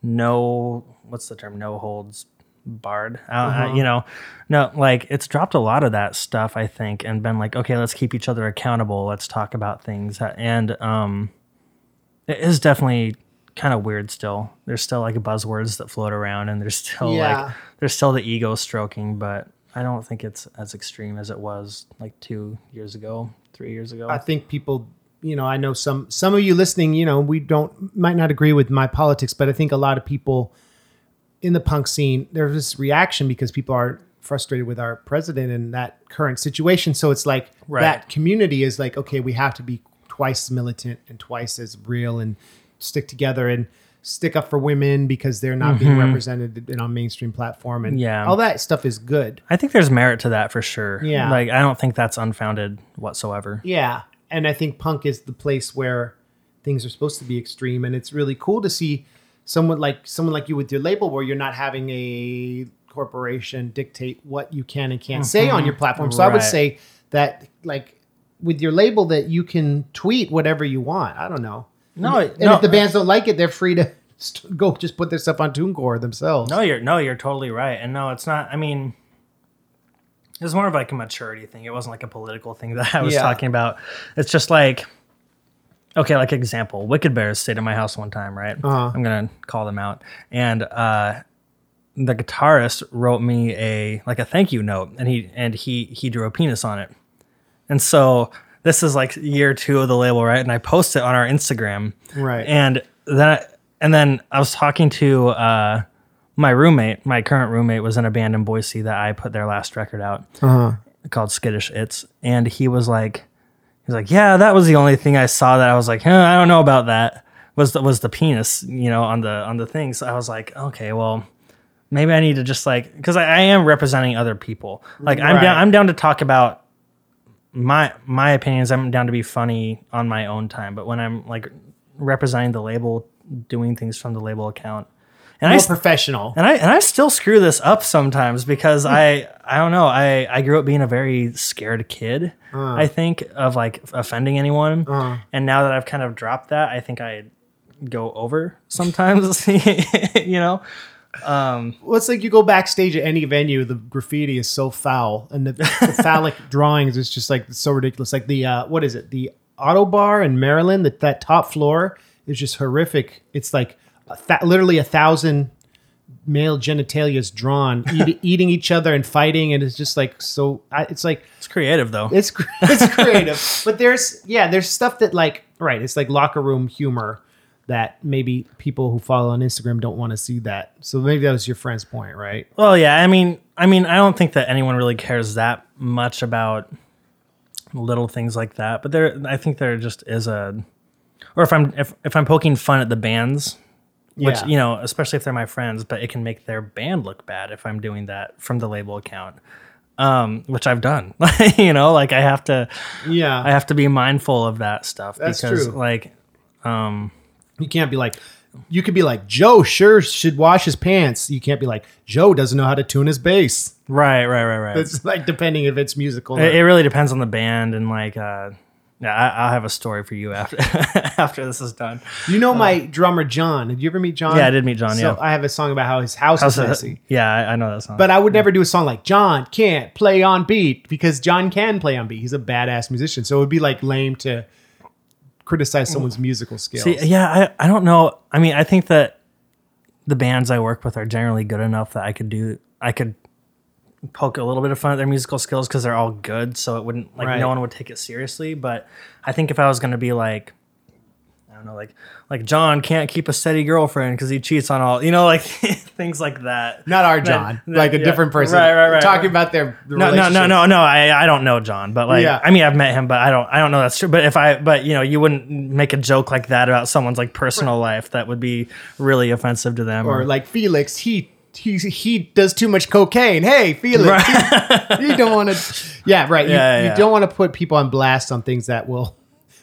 no, what's the term? No holds barred. Uh-huh. Like, it's dropped a lot of that stuff, I think, and been like, okay, let's keep each other accountable. Let's talk about things. And it is definitely kind of weird still. There's still like buzzwords that float around, and there's still like the ego stroking, but I don't think it's as extreme as it was like 2 years ago, 3 years ago. I think people, I know some of you listening, we might not agree with my politics, but I think a lot of people in the punk scene, there's this reaction because people are frustrated with our president and that current situation. So it's like that community is like, okay, we have to be twice militant and twice as real and stick together and stick up for women because they're not mm-hmm. being represented on mainstream platform, and all that stuff is good. I think there's merit to that for sure. Yeah. Like, I don't think that's unfounded whatsoever. Yeah. And I think punk is the place where things are supposed to be extreme, and it's really cool to see someone like you with your label, where you're not having a corporation dictate what you can and can't mm-hmm. say on your platform. So I would say that, like, with your label, that you can tweet whatever you want. I don't know. No, if the bands don't like it, they're free to go just put their stuff on TuneCore themselves. No, you're totally right. And no, it's not. I mean, it was more of like a maturity thing. It wasn't like a political thing that I was talking about. It's just like, okay, like, example, Wicked Bears stayed at my house one time, right? Uh-huh. I'm gonna call them out, and the guitarist wrote me a thank you note, and he drew a penis on it, and so. This is like year 2 of the label, right? And I post it on our Instagram. Right. And then I was talking to my roommate. My current roommate was in a band in Boise that I put their last record out called Skittish It's. And he was like, yeah, that was the only thing I saw that I was like, I don't know about that. was the penis, you know, on the thing. So I was like, okay, well, maybe I need to just like, because I am representing other people. Like I'm down to talk about my opinions. I'm down to be funny on my own time. But when I'm like representing the label, doing things from the label account, and more professional. And I still screw this up sometimes because I don't know. I grew up being a very scared kid, I think, of like offending anyone. And now that I've kind of dropped that, I think I go over sometimes, you know? Well, it's like you go backstage at any venue, the graffiti is so foul. And the phallic drawings is just like so ridiculous. Like the Auto Bar in Maryland, that top floor is just horrific. It's like literally 1,000 male genitalias drawn, eating each other and fighting, and it's just like so. It's like it's creative though. It's creative, but there's stuff that like right. It's like locker room humor that maybe people who follow on Instagram don't want to see that. So maybe that was your friend's point, right? Well, yeah. I mean, I don't think that anyone really cares that much about little things like that. But I think there just is a, or if I'm poking fun at the bands. Yeah. Which, you know, especially if they're my friends, but it can make their band look bad if I'm doing that from the label account, which I've done. You know, like I have to be mindful of that stuff. That's because, true. Like, you can't be like, you could be like, Joe sure should wash his pants. You can't be like, Joe doesn't know how to tune his bass. Right. It's like depending if it's musical. It really depends on the band and like. Yeah, I'll have a story for you after after this is done. You know my drummer, John. Did you ever meet John? Yeah, I did meet John, So I have a song about how his house is messy. Yeah, I know that song. But I would never do a song like, John can't play on beat, because John can play on beat. He's a badass musician. So it would be like lame to criticize someone's musical skills. See, yeah, I don't know. I mean, I think that the bands I work with are generally good enough that I could poke a little bit of fun at their musical skills because they're all good, so it wouldn't like no one would take it seriously. But I think if I was going to be like, I don't know, like John can't keep a steady girlfriend because he cheats on all, you know, like things like that. Not our John, a different person, right? Talking about their no. I don't know John, but like I mean I've met him, but I don't know that's true. But you know, you wouldn't make a joke like that about someone's like personal life. That would be really offensive to them. Or like Felix, he does too much cocaine. Hey, Felix, right. You don't want to. Yeah, right. You don't want to put people on blast on things that will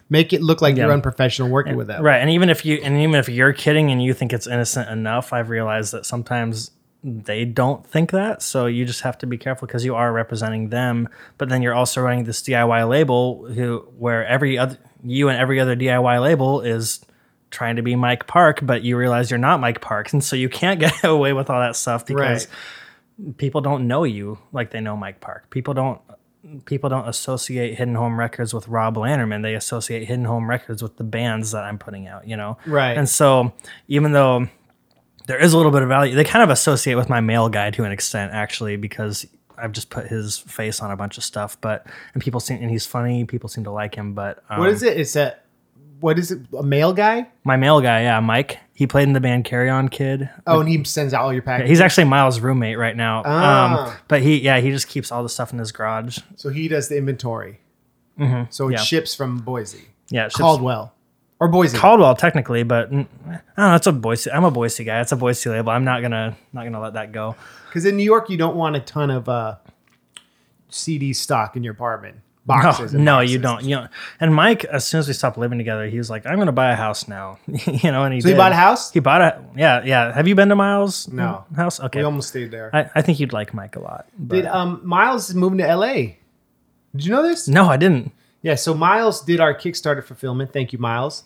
make it look like you're unprofessional working with them. Right. And even if you're kidding and you think it's innocent enough, I've realized that sometimes they don't think that. So you just have to be careful because you are representing them. But then you're also running this DIY label where every other DIY label is trying to be Mike Park, but you realize you're not Mike Park, and so you can't get away with all that stuff because people don't know you like they know Mike Park. People don't associate Hidden Home Records with Rob Lanterman. They associate Hidden Home Records with the bands that I'm putting out, you know? Right. And so even though there is a little bit of value, they kind of associate with my mail guy to an extent, actually, because I've just put his face on a bunch of stuff, and he's funny. People seem to like him, but what is it? It's that. What is it? A mail guy? My mail guy, yeah, Mike. He played in the band Carry On Kid. Oh, and he sends out all your packages. He's actually Miles' roommate right now. But he just keeps all the stuff in his garage. So he does the inventory. Mm-hmm. So it ships from Boise. Yeah, it ships. Caldwell. Or Boise. Caldwell, technically, but I don't know. It's a Boise. I'm a Boise guy. It's a Boise label. I'm not gonna let that go. Because in New York, you don't want a ton of CD stock in your apartment. Boxes. No, you don't. You know, and Mike, as soon as we stopped living together, he was like, "I'm going to buy a house now." You know, and he did. He bought a house. He bought a yeah. Have you been to Miles' house? Okay, we almost stayed there. I think you'd like Mike a lot. But. Did Miles move to L.A.? Did you know this? No, I didn't. Yeah, so Miles did our Kickstarter fulfillment. Thank you, Miles.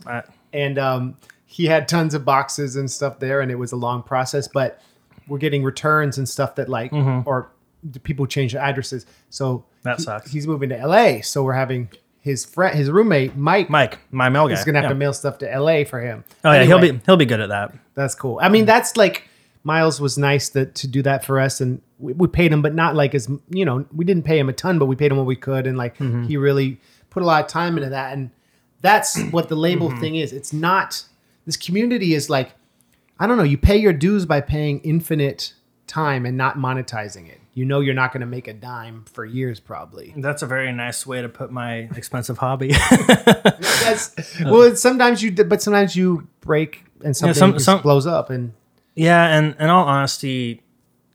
And he had tons of boxes and stuff there, and it was a long process, but we're getting returns and stuff that like or people change their addresses. So. That sucks. He's moving to LA, so we're having his roommate Mike. Mike, my mail guy, is gonna have to mail stuff to LA for him. Oh anyway, yeah, he'll be good at that. That's cool. I mean, that's like Miles was nice to do that for us, and we paid him, but not like as you know, we didn't pay him a ton, but we paid him what we could, and like he really put a lot of time into that, and that's what the label thing is. It's not this community is like I don't know. You pay your dues by paying infinite time and not monetizing it. you know you're not going to make a dime for years probably. That's a very nice way to put my expensive hobby. Sometimes you break and something just blows up. And yeah, and in all honesty,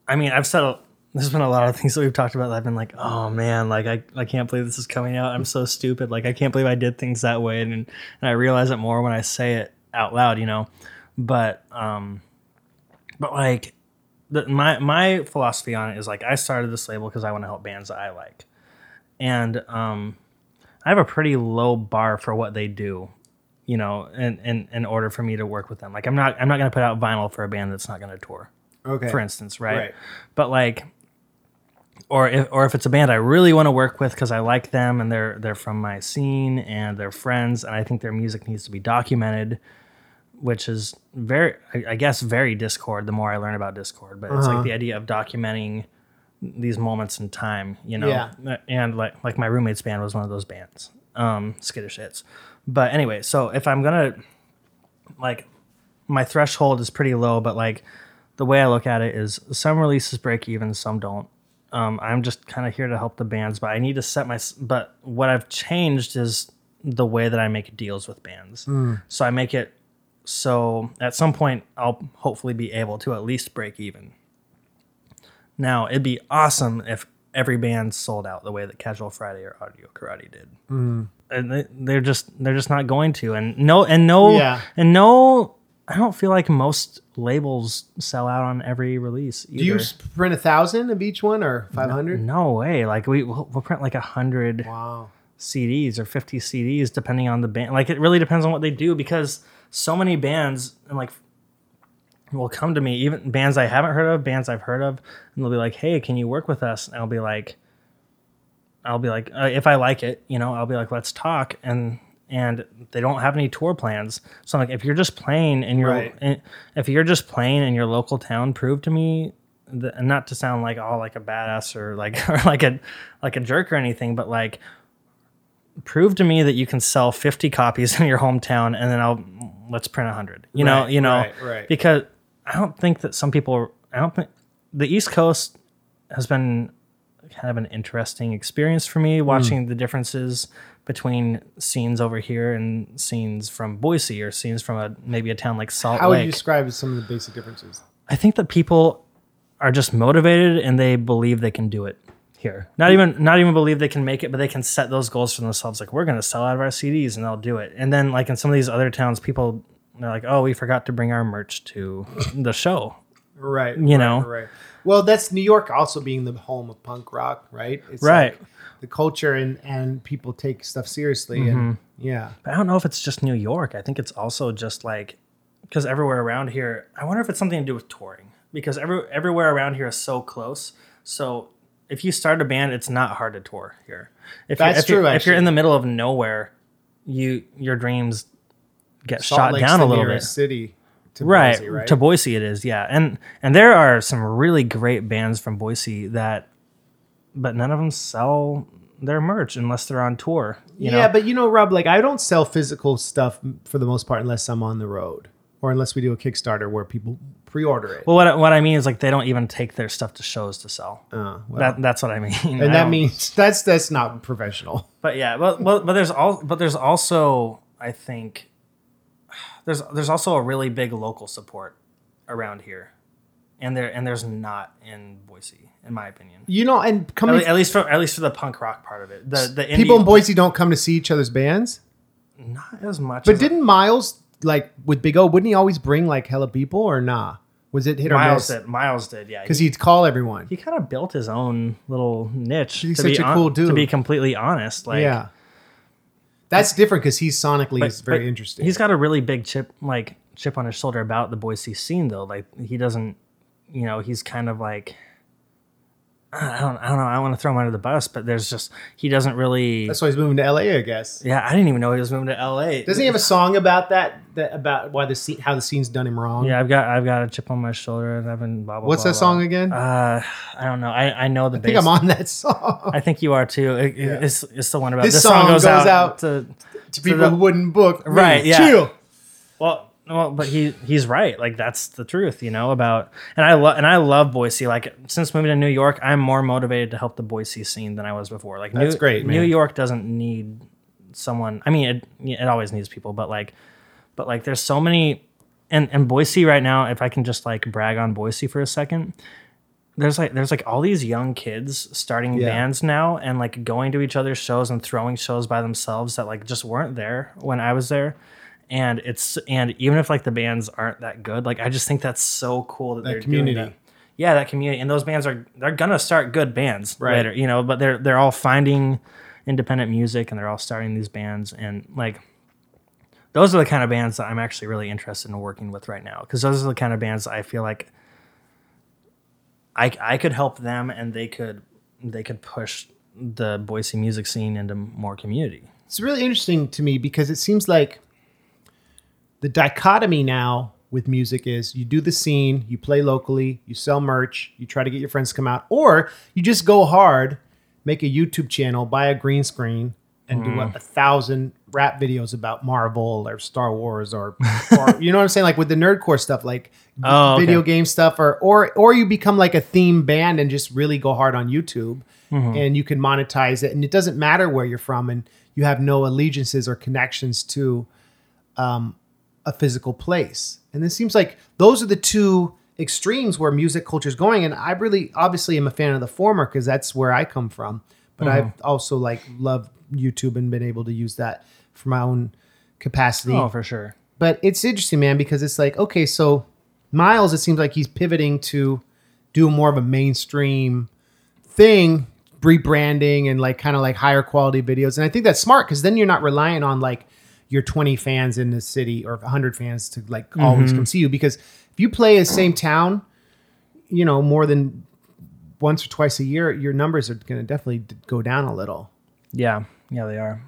I mean, I've said there's been a lot of things that we've talked about that I've been like, oh man, like I can't believe this is coming out. I'm so stupid. Like I can't believe I did things that way, and I realize it more when I say it out loud, you know. But like my philosophy on it is like I started this label because I want to help bands that I like, and I have a pretty low bar for what they do, you know, in order for me to work with them. Like I'm not gonna put out vinyl for a band that's not gonna tour, okay, for instance, right? But like, or if it's a band I really want to work with because I like them and they're from my scene and they're friends and I think their music needs to be documented, which is very, I guess, very Discord, the more I learn about Discord. But it's like the idea of documenting these moments in time, you know? Yeah. And like my roommate's band was one of those bands, Skittish Hits. But anyway, so if I'm going to, like, my threshold is pretty low, but, like, the way I look at it is some releases break even, some don't. I'm just kind of here to help the bands, but I need to set my, but what I've changed is the way that I make deals with bands. Mm. So I make it, so at some point, I'll hopefully be able to at least break even. Now, it'd be awesome if every band sold out the way that Casual Friday or Audio Karate did. Mm. And they're just not going to. And I don't feel like most labels sell out on every release either. Do you print 1,000 of each one or 500? No way. Like we'll print like 100 CDs or 50 CDs depending on the band. Like it really depends on what they do, because so many bands and like will come to me, even bands I haven't heard of, bands I've heard of, and they'll be like, "Hey, can you work with us?" And I'll be like, if I like it, you know, I'll be like, "Let's talk." And they don't have any tour plans, so I'm like, if you're just playing in your, if you're just playing in your local town, prove to me. And not to sound like like a badass or like a jerk or anything, but like, prove to me that you can sell 50 copies in your hometown, and then let's print 100, you know, because I don't think that some people, the East Coast has been kind of an interesting experience for me, watching the differences between scenes over here and scenes from Boise or scenes from maybe a town like Salt Lake. How would you describe some of the basic differences? I think that people are just motivated and they believe they can do it here. Not even believe they can make it, but they can set those goals for themselves. Like, we're going to sell out of our CDs, and they'll do it. And then like in some of these other towns, people are like, "Oh, we forgot to bring our merch to the show." Right. You know? Well, that's New York also being the home of punk rock, right? It's right. Like the culture and people take stuff seriously. Mm-hmm. And yeah. But I don't know if it's just New York. I think it's also just like, because everywhere around here, I wonder if it's something to do with touring, because everywhere around here is so close. So if you start a band, it's not hard to tour here. That's true, actually. If you're in the middle of nowhere, your dreams get shot down a little bit. City to Boise, right? To Boise it is, yeah. And there are some really great bands from Boise but none of them sell their merch unless they're on tour. You know? But you know, Rob, like I don't sell physical stuff for the most part unless I'm on the road or unless we do a Kickstarter where people pre-order it. Well, what I mean is like they don't even take their stuff to shows to sell. That's what I mean. And that means that's not professional. But yeah, but there's also I think there's also a really big local support around here, and there's not in Boise, in my opinion. You know, and coming at least for the punk rock part of it, the people in Boise don't come to see each other's bands. Not as much. But didn't Miles, like with Big O, wouldn't he always bring like hella people or nah? Was it hit or miss? Miles did, yeah. Because he'd call everyone. He kind of built his own little niche. He's such a cool dude. To be completely honest, like yeah, that's different because he's sonically very interesting. He's got a really big chip on his shoulder about the Boise scene though. Like he doesn't, you know, he's kind of like, I don't know. I want to throw him under the bus, but there's just, he doesn't really. That's why he's moving to LA, I guess. Yeah, I didn't even know he was moving to LA. Doesn't he have a song about that about why how the scene's done him wrong? Yeah, I've got a chip on my shoulder, and I've been blah blah. What's blah, that blah. Song again? I don't know. I know the. I think I'm on that song. I think you are too. It's the one about this song goes out to people who wouldn't book. Right? Yeah. Chill. Well, Well, but he's right. Like, that's the truth, you know, about, and I love Boise. Like, since moving to New York, I'm more motivated to help the Boise scene than I was before. Like, that's great, man. New York doesn't need someone. I mean, it always needs people, but there's so many, and Boise right now, if I can just like brag on Boise for a second, there's all these young kids starting bands now and like going to each other's shows and throwing shows by themselves that like just weren't there when I was there. And even if like the bands aren't that good, like I just think that's so cool that they're community. Doing that. Yeah, that community. And those bands they're gonna start good bands later, you know, but they're all finding independent music and they're all starting these bands, and like those are the kind of bands that I'm actually really interested in working with right now, because those are the kind of bands that I feel like I could help them and they could push the Boise music scene into more community. It's really interesting to me because it seems like the dichotomy now with music is you do the scene, you play locally, you sell merch, you try to get your friends to come out, or you just go hard, make a YouTube channel, buy a green screen, and do 1,000 rap videos about Marvel or Star Wars or you know what I'm saying? Like with the nerdcore stuff, like video game stuff, or you become like a theme band and just really go hard on YouTube, and you can monetize it. And it doesn't matter where you're from, and you have no allegiances or connections to a physical place. And it seems like those are the two extremes where music culture is going. And I really obviously am a fan of the former because that's where I come from. But I've also like loved YouTube and been able to use that for my own capacity. Oh, for sure. But it's interesting, man, because it's like, okay, so Miles, it seems like he's pivoting to do more of a mainstream thing, rebranding and like kind of like higher quality videos. And I think that's smart because then you're not relying on like your 20 fans in the city or 100 fans to like always come see you, because if you play the same town, you know, more than once or twice a year, your numbers are going to definitely go down a little. Yeah. Yeah, they are.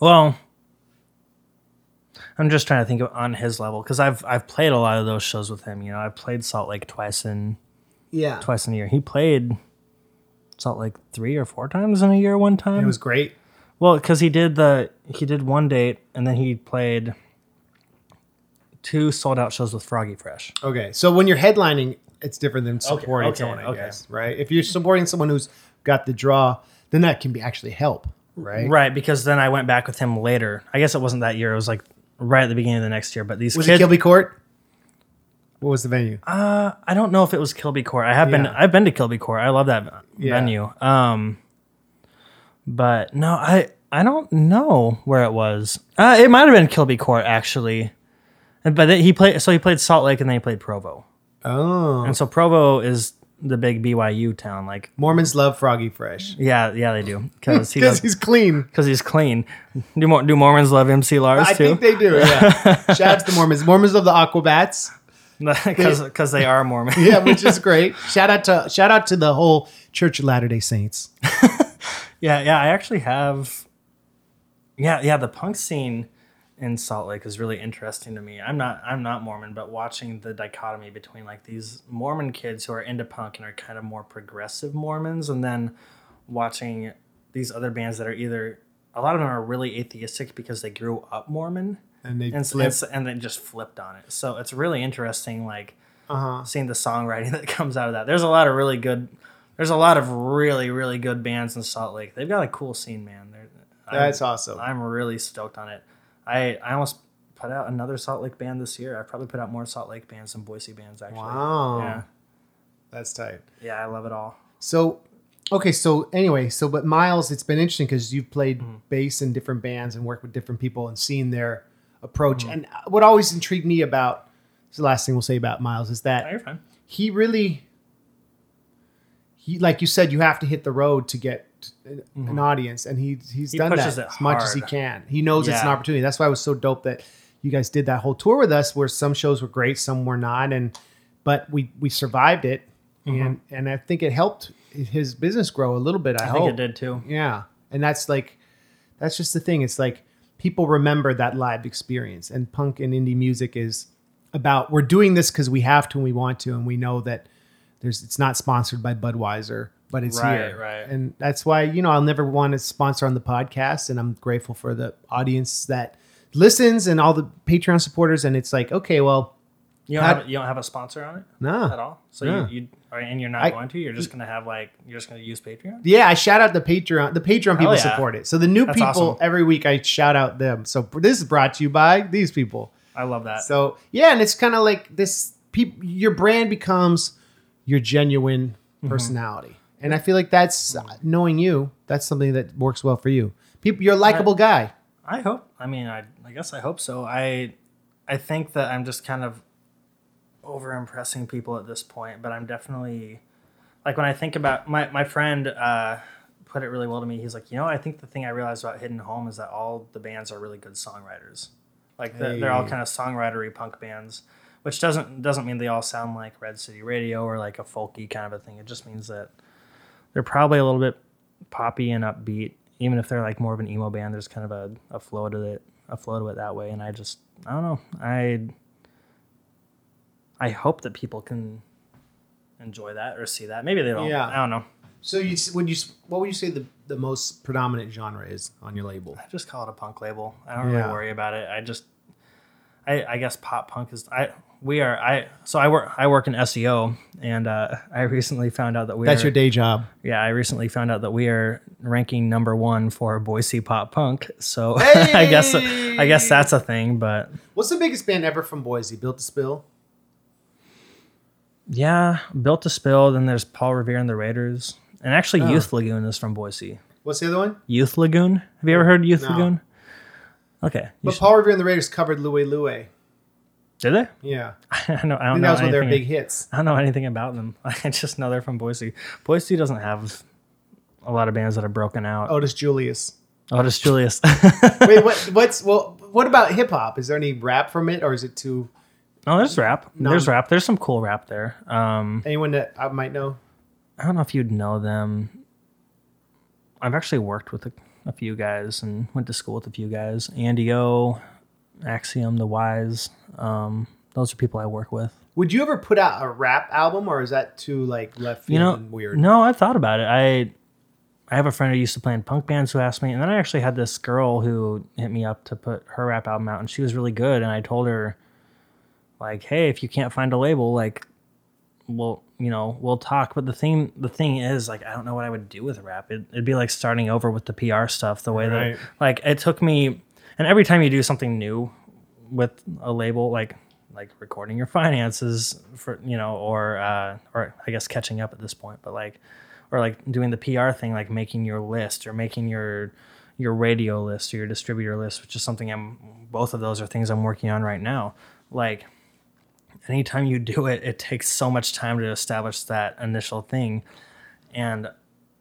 Well, I'm just trying to think of on his level, cause I've played a lot of those shows with him. You know, I played Salt Lake twice in a year. He played Salt Lake 3 or 4 times in a year one time. It was great. Well, because he did one date, and then he played 2 sold-out shows with Froggy Fresh. Okay, so when you're headlining, it's different than supporting someone, I guess, right? If you're supporting someone who's got the draw, then that can be actually help, right? Right, because then I went back with him later. I guess it wasn't that year. It was like right at the beginning of the next year. But these was it Kilby Court? What was the venue? I don't know if it was Kilby Court. I've been to Kilby Court. I love that venue. But no, I don't know where it was. It might have been Kilby Court actually, but he played. So he played Salt Lake and then he played Provo. Oh, and so Provo is the big BYU town. Like Mormons love Froggy Fresh. Yeah, they do because he's clean. Because he's clean. Do Mormons love MC Lars too? I think they do. Yeah, shout out to the Mormons. Mormons love the Aquabats because they are Mormon. Yeah, which is great. Shout out to the whole Church of Latter-day Saints. Yeah, I actually have. Yeah, the punk scene in Salt Lake is really interesting to me. I'm not Mormon, but watching the dichotomy between like these Mormon kids who are into punk and are kind of more progressive Mormons, and then watching these other bands that are either, a lot of them are really atheistic because they grew up Mormon and they just flipped on it. So it's really interesting, like seeing the songwriting that comes out of that. There's a lot of really, really good bands in Salt Lake. They've got a cool scene, man. That's awesome. I'm really stoked on it. I almost put out another Salt Lake band this year. I probably put out more Salt Lake bands than Boise bands, actually. Wow. Yeah. That's tight. Yeah, I love it all. So but Miles, it's been interesting because you've played bass in different bands and worked with different people and seen their approach. And what always intrigued me about, this is the last thing we'll say about Miles, is that you're fine. He really... like you said, you have to hit the road to get an audience, and he's done that as much as he can. He knows it's an opportunity. That's why it was so dope that you guys did that whole tour with us, where some shows were great, some were not, but we survived it, and I think it helped his business grow a little bit. I hope. It did too. Yeah, and that's just the thing. It's like people remember that live experience, and punk and indie music is about, we're doing this because we have to and we want to, and we know that. It's not sponsored by Budweiser, but it's here. Right. And that's why, you know, I'll never want to sponsor on the podcast. And I'm grateful for the audience that listens and all the Patreon supporters, and it's like, okay, well, you don't have a sponsor on it, no, at all. So no. You're just gonna use Patreon. Yeah, I shout out the Patreon people support it. So the new That's people awesome. Every week I shout out them. So this is brought to you by these people. I love that. So yeah, and it's kind of like this. Your brand becomes your genuine personality, and I feel like that's knowing you. That's something that works well for you. People, you're a likable guy. I hope. I mean, I guess I hope so. I think that I'm just kind of over impressing people at this point, but I'm definitely, like, when I think about my friend put it really well to me. He's like, I think the thing I realized about Hidden Home is that all the bands are really good songwriters. Like they're all kind of songwritery punk bands, which doesn't mean they all sound like Red City Radio or like a folky kind of a thing. It just means that they're probably a little bit poppy and upbeat, even if they're like more of an emo band. There's kind of a flow to it that way. And I don't know. I hope that people can enjoy that or see that. Maybe they don't. Yeah. I don't know. So what would you say the most predominant genre is on your label? I just call it a punk label. I don't really worry about it. I guess pop punk is. I work in SEO, and I recently found out that that's your day job. Yeah, I recently found out that we are ranking #1 for Boise pop punk. So hey! I guess that's a thing. But what's the biggest band ever from Boise? Built to Spill. Yeah, Built to Spill. Then there's Paul Revere and the Raiders, and actually Youth Lagoon is from Boise. What's the other one? Youth Lagoon. Have you ever heard of Youth Lagoon? Okay, but Paul Revere and the Raiders covered "Louie Louie." Did they? Yeah, I don't know. That was one of their big hits. I don't know anything about them. I just know they're from Boise. Boise doesn't have a lot of bands that are broken out. Otis Julius. Wait, what about hip hop? Is there any rap from it, or is it too? No, there's rap. There's some cool rap there. Anyone that I might know? I don't know if you'd know them. I've actually worked with a few guys and went to school with a few guys. Andy O, Axiom, The Wise. Those are people I work with. Would you ever put out a rap album, or is that too like left field and weird? No, I've thought about it. I have a friend who used to play in punk bands who asked me, and then I actually had this girl who hit me up to put her rap album out, and she was really good. And I told her, like, hey, if you can't find a label, like, we'll talk. But the thing is, like, I don't know what I would do with rap. It'd be like starting over with the PR stuff, the way that, like, it took me. And every time you do something new with a label, like recording your finances for, or I guess catching up at this point, but like, or like doing the PR thing, like making your list or making your radio list or your distributor list, which is something both of those are things I'm working on right now. Like, anytime you do it, it takes so much time to establish that initial thing. And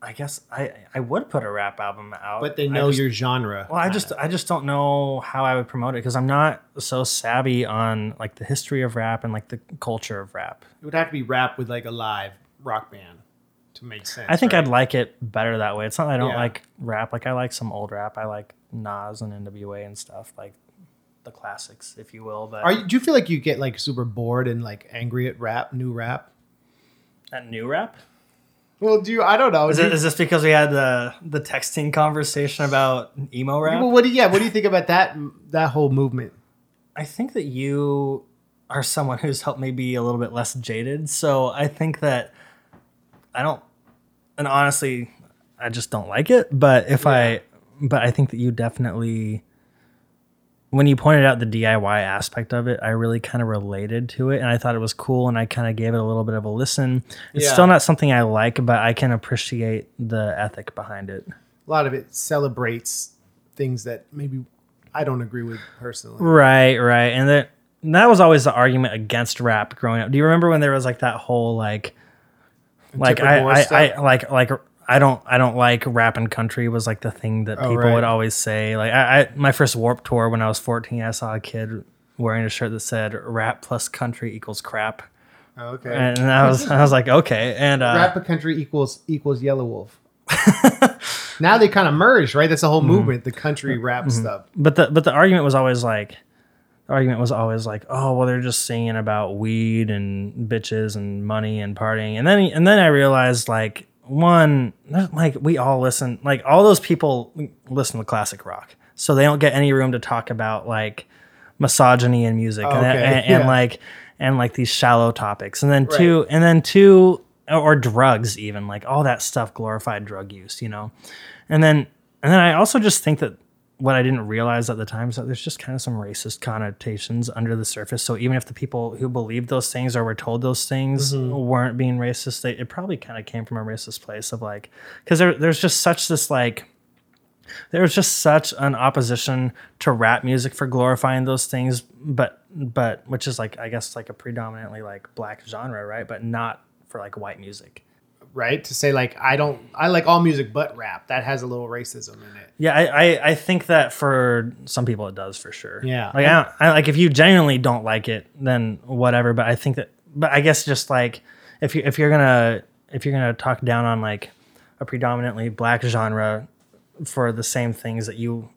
I guess I would put a rap album out. But they know your genre. Well, I just don't know how I would promote it, because I'm not so savvy on like the history of rap and like the culture of rap. It would have to be rap with like a live rock band to make sense. I think I'd like it better that way. It's not that I don't like rap. Like, I like some old rap. I like Nas and NWA and stuff, like the classics, if you will. But do you feel like you get like super bored and like angry at new rap? At new rap? Well, I don't know. Is this because we had the texting conversation about emo rap? Well, what do you think about that whole movement? I think that you are someone who's helped me be a little bit less jaded. So I think that honestly, I just don't like it. But but I think that you definitely, when you pointed out the DIY aspect of it, I really kind of related to it, and I thought it was cool, and I kind of gave it a little bit of a listen. It's still not something I like, but I can appreciate the ethic behind it. A lot of it celebrates things that maybe I don't agree with personally. Right. And that was always the argument against rap growing up. Do you remember when there was like that whole I don't like rap and country was like the thing that people would always say. Like, my first Warped Tour when I was 14, I saw a kid wearing a shirt that said "rap plus country equals crap." Oh, okay, and I was like, okay, and rap and country equals Yellow Wolf. Now they kind of merged, right? That's the whole movement, the country rap stuff. But the argument was always like, oh, well, they're just singing about weed and bitches and money and partying, and then I realized, like, one, like, we all listen, like, all those people listen to classic rock. so they don't get any room to talk about like misogyny in music and these shallow topics. And then or drugs, even, like all that stuff, glorified drug use, you know? And then I also just think that what I didn't realize at the time is that there's just kind of some racist connotations under the surface. So even if the people who believed those things or were told those things weren't being racist, it probably kind of came from a racist place of like, because there was just such an opposition to rap music for glorifying those things, but which is like, I guess, like a predominantly like black genre, right? But not for like white music. Right, to say like I like all music but rap, that has a little racism in it. Yeah, I think that for some people it does, for sure. Yeah, like I like, if you genuinely don't like it, then whatever. But I think that, but I guess just like if you're gonna talk down on like a predominantly black genre for the same things that you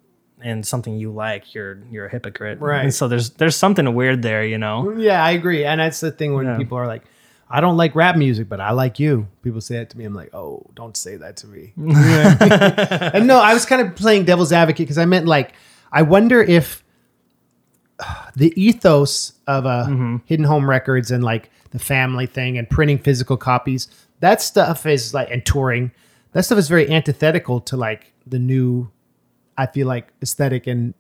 and something you like, you're a hypocrite, right? And so there's something weird there, you know? Yeah, I agree, and that's the thing when people are like, I don't like rap music, but I like you. People say that to me. I'm like, oh, don't say that to me. You know what I mean? And no, I was kind of playing devil's advocate because I meant like, I wonder if the ethos of Hidden Home Records and like the family thing and printing physical copies, that stuff is like, and touring, that stuff is very antithetical to like the new, I feel like, aesthetic and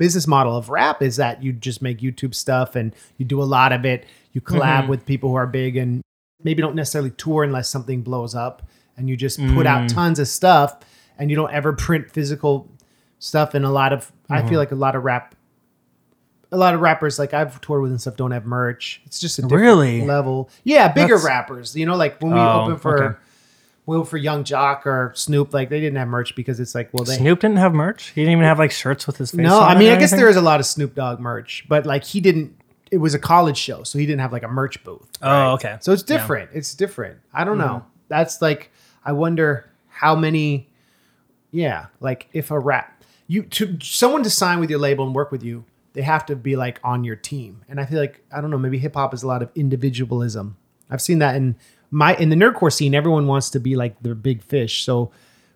business model of rap is that you just make YouTube stuff and you do a lot of it. You collab with people who are big and maybe don't necessarily tour unless something blows up, and you just put out tons of stuff and you don't ever print physical stuff. And a lot of, I feel like a lot of rappers, like I've toured with and stuff, don't have merch. It's just a different level. Yeah. Bigger rappers, you know, like when we opened for, for Young Jock or Snoop, like they didn't have merch because it's like, well, Snoop didn't have merch. He didn't even have like shirts with his face. No, on I mean, I guess there is a lot of Snoop Dogg merch, but like he didn't, it was a college show, so he didn't have like a merch booth. Right? Oh, okay. So it's different. Yeah. It's different. I don't know. That's like, I wonder how many, like if a rap, someone to sign with your label and work with you, they have to be like on your team. And I feel like, I don't know, maybe hip hop is a lot of individualism. I've seen that in the nerdcore scene, everyone wants to be like the big fish. So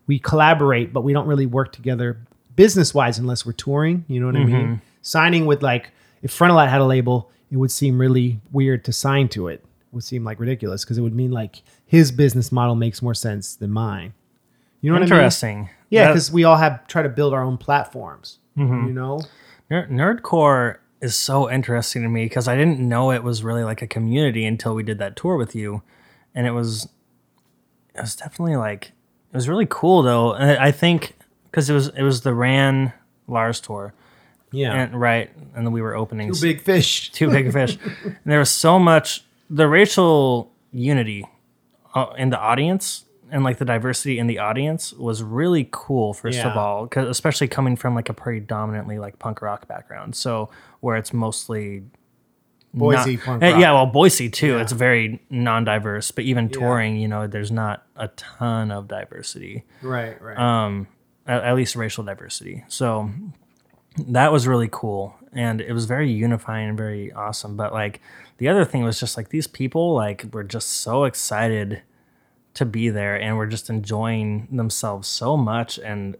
we collaborate, but we don't really work together business wise unless we're touring. You know what I mean? Signing with like, if Frontalot had a label, it would seem really weird to sign to it. It would seem like ridiculous because it would mean like his business model makes more sense than mine. You know what I mean? Interesting. Yeah, because we all try to build our own platforms. You know, nerdcore is so interesting to me because I didn't know it was really like a community until we did that tour with you, and it was definitely like, it was really cool though. And I think because it was the Ran Lars tour. Yeah. And then we were opening Two Big Fish. And there was so much, the racial unity in the audience and like the diversity in the audience was really cool, first of all, 'cause especially coming from like a predominantly like punk rock background. So where it's mostly Boise punk rock. Yeah, well, Boise too. Yeah. It's very non-diverse, but even touring, you know, there's not a ton of diversity. Right. At least racial diversity. So that was really cool, and it was very unifying and very awesome. But like the other thing was just like these people like were just so excited to be there and were just enjoying themselves so much, and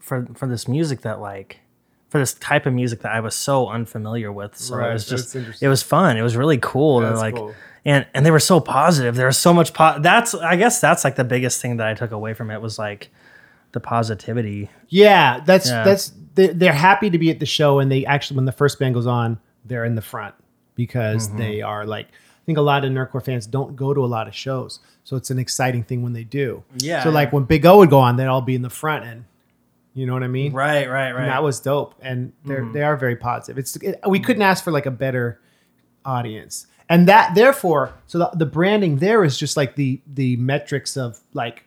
for this music that like, for this type of music that I was so unfamiliar with. So it was just, it was fun. It was really cool. Yeah, and like cool. And they were so positive. There was so much I guess that's like the biggest thing that I took away from it was like the positivity. Yeah, that's they're happy to be at the show, and they actually, when the first band goes on, they're in the front because they are like, I think a lot of nerdcore fans don't go to a lot of shows, so it's an exciting thing when they do. Yeah. So like when Big O would go on, they'd all be in the front end. You know what I mean? Right. And that was dope, and they are very positive. We couldn't ask for like a better audience, and that therefore, so the branding there is just like the metrics of like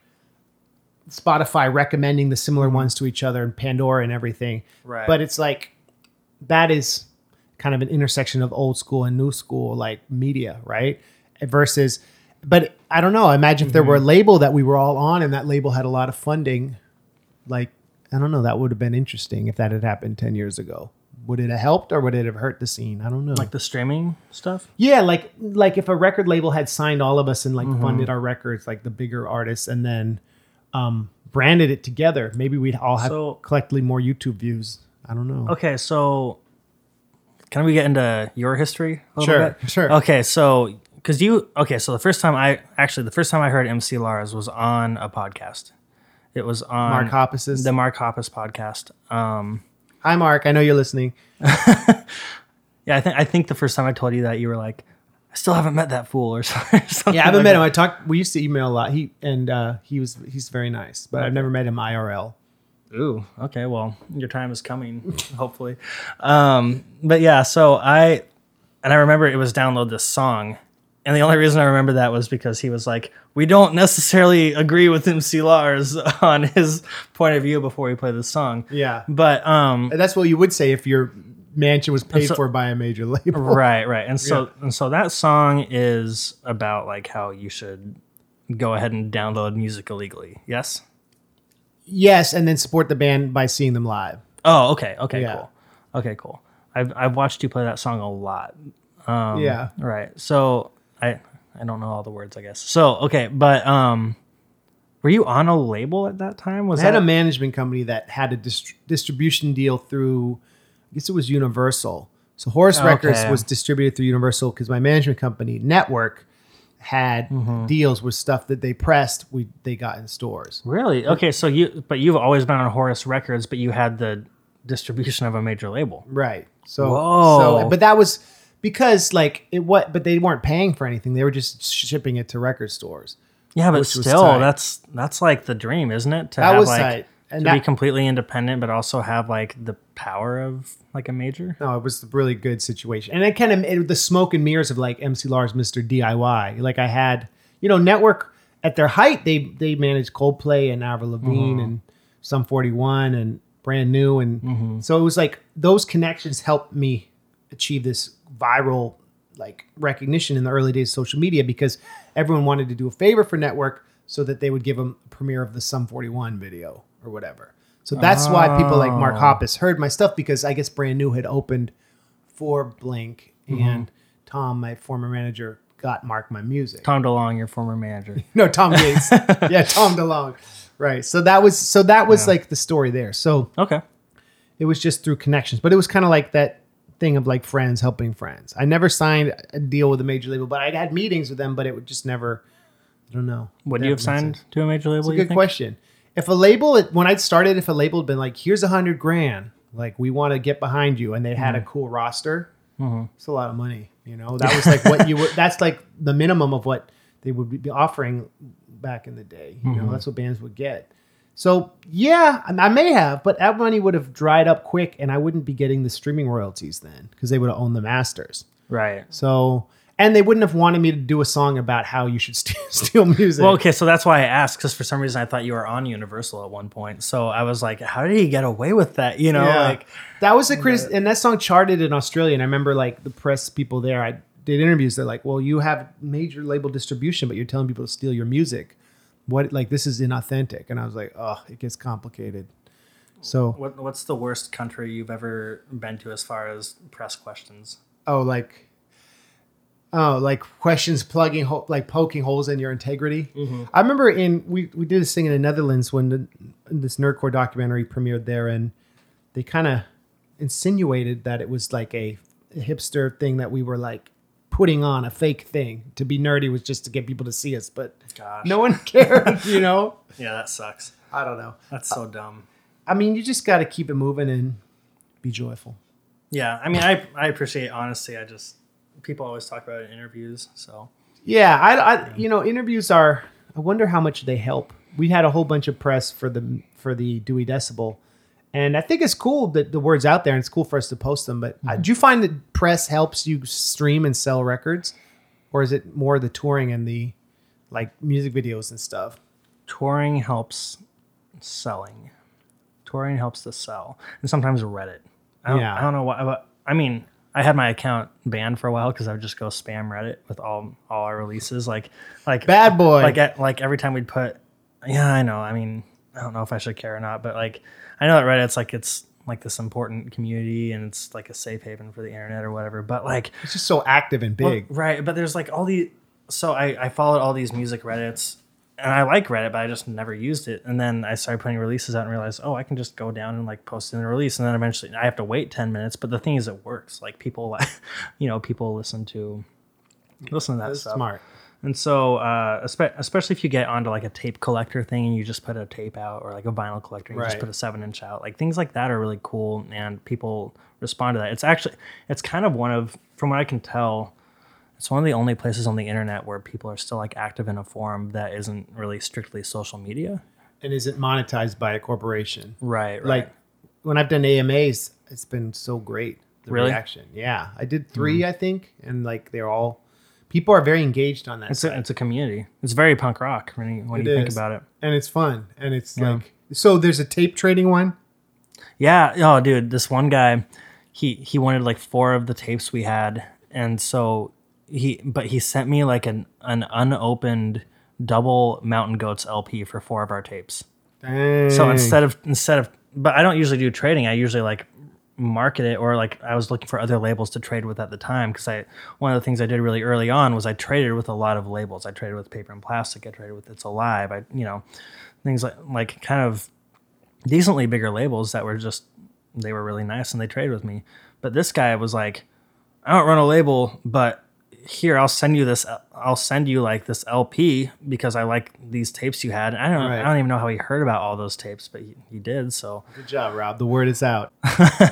Spotify recommending the similar ones to each other and Pandora and everything. Right. But it's like, that is kind of an intersection of old school and new school, like media, right? Versus, but I don't know. Imagine if there were a label that we were all on and that label had a lot of funding. Like, I don't know. That would have been interesting if that had happened 10 years ago. Would it have helped or would it have hurt the scene? I don't know. Like the streaming stuff? Yeah. Like if a record label had signed all of us and like funded our records, like the bigger artists, and then branded it together, maybe we'd all have collectively more YouTube views. I don't know. Okay, so can we get into your history a little bit? Sure. Okay, so the first time I heard MC Lars was on a podcast. It was on Mark Hoppus's. The Mark Hoppus podcast. Hi, Mark. I know you're listening. Yeah, I think the first time I told you that, you were like, I still haven't met that fool or something. Yeah, I haven't met him. We used to email a lot. He's very nice, but I've never met him IRL. Ooh, okay. Well, your time is coming, hopefully. But yeah, so I remember it was download this song. And the only reason I remember that was because he was like, we don't necessarily agree with MC Lars on his point of view before we play this song. Yeah. But and that's what you would say if your mansion was paid for by a major label. Right. And so that song is about like how you should go ahead and download music illegally. Yes? Yes, and then support the band by seeing them live. Oh, okay. Cool. Okay, cool. I've watched you play that song a lot. Yeah. Right. So I don't know all the words, I guess. So, okay, but were you on a label at that time? I had a management company that had a distribution deal through, I guess it was Universal. So Horse Records was distributed through Universal because my management company, Network, had deals with stuff that they pressed, they got in stores. Really? Okay, so you've always been on Horus Records, but you had the distribution of a major label. Right. So but that was because but they weren't paying for anything. They were just shipping it to record stores. Yeah, but still that's like the dream, isn't it? To be completely independent but also have like the power of like a major. No, it was a really good situation. And it the smoke and mirrors of like MC Lars, Mr. DIY. Like I had, Network at their height, they managed Coldplay and Avril Lavigne and Sum 41 and Brand New. And so it was like those connections helped me achieve this viral like recognition in the early days of social media because everyone wanted to do a favor for Network so that they would give them a premiere of the Sum 41 video or whatever. So that's why people like Mark Hoppus heard my stuff because I guess Brand New had opened for Blink and Tom, my former manager, got Mark my music. Tom DeLonge, your former manager. No, Tom Gates. Yeah, Tom DeLonge. Right. So that was like the story there. So okay, it was just through connections, but it was kind of like that thing of like friends helping friends. I never signed a deal with a major label, but I had meetings with them, but it would just never. I don't know. Would you have signed to a major label? That's a good question. If a label had been like, here's $100,000, like we want to get behind you. And they had a cool roster. It's a lot of money. That was like that's like the minimum of what they would be offering back in the day. That's what bands would get. So yeah, I may have, but that money would have dried up quick and I wouldn't be getting the streaming royalties then because they would have owned the masters. Right. So, and they wouldn't have wanted me to do a song about how you should steal music. Well, okay, so that's why I asked, because for some reason I thought you were on Universal at one point. So I was like, how did he get away with that? That was the criticism. And that song charted in Australia. And I remember like the press people there, I did interviews. They're like, well, you have major label distribution, but you're telling people to steal your music. What, like, this is inauthentic. And I was like, oh, it gets complicated. So what's the worst country you've ever been to as far as press questions? Like questions poking holes in your integrity. I remember we did this thing in the Netherlands when this Nerdcore documentary premiered there, and they kind of insinuated that it was like a hipster thing that we were like putting on a fake thing. To be nerdy was just to get people to see us, but gosh, no one cared, Yeah, that sucks. I don't know. That's so dumb. I mean, you just got to keep it moving and be joyful. Yeah, I mean, I appreciate honesty. I just... people always talk about it in interviews, so yeah. Interviews are. I wonder how much they help. We had a whole bunch of press for the Dewey Decibel, and I think it's cool that the word's out there, and it's cool for us to post them. But do you find that press helps you stream and sell records, or is it more the touring and the like music videos and stuff? Touring helps selling. Touring helps to sell, and sometimes Reddit. I don't know why. But, I mean, I had my account banned for a while because I would just go spam Reddit with all our releases, like Bad Boy, like every time we'd put. Yeah, I know. I mean, I don't know if I should care or not, but like I know that Reddit's like it's like this important community and it's like a safe haven for the internet or whatever. But like it's just so active and big, right? But there's like all these. So I followed all these music Reddits, and I like Reddit, but I just never used it. And then I started putting releases out and realized, oh, I can just go down and like post in the release. And then eventually I have to wait 10 minutes. But the thing is, it works. Like people, you know, people listen to that stuff. Smart. And so, especially if you get onto like a tape collector thing and you just put a tape out, or like a vinyl collector and you just put a 7-inch out, like things like that are really cool and people respond to that. It's actually, it's kind of one of, from what I can tell, it's one of the only places on the internet where people are still like active in a forum that isn't really strictly social media. And isn't monetized by a corporation. Right. Like when I've done AMAs, it's been so great. The reaction. Yeah. I did 3, I think. And like, they're all, people are very engaged on that. It's a community. It's very punk rock when you think about it. And it's fun. And it's like, so there's a tape trading one. Yeah. Oh dude, this one guy, he wanted like 4 of the tapes we had. And so he sent me like an unopened double Mountain Goats LP for 4 of our tapes. Dang. So instead of, but I don't usually do trading. I usually like market it, or like I was looking for other labels to trade with at the time, because one of the things I did really early on was I traded with a lot of labels. I traded with Paper and Plastic, I traded with It's Alive, things like kind of decently bigger labels that were just, they were really nice and they traded with me. But this guy was like, I don't run a label, but here, I'll send you like this LP because I like these tapes you had. And I don't even know how he heard about all those tapes, but he did. So good job, Rob. The word is out.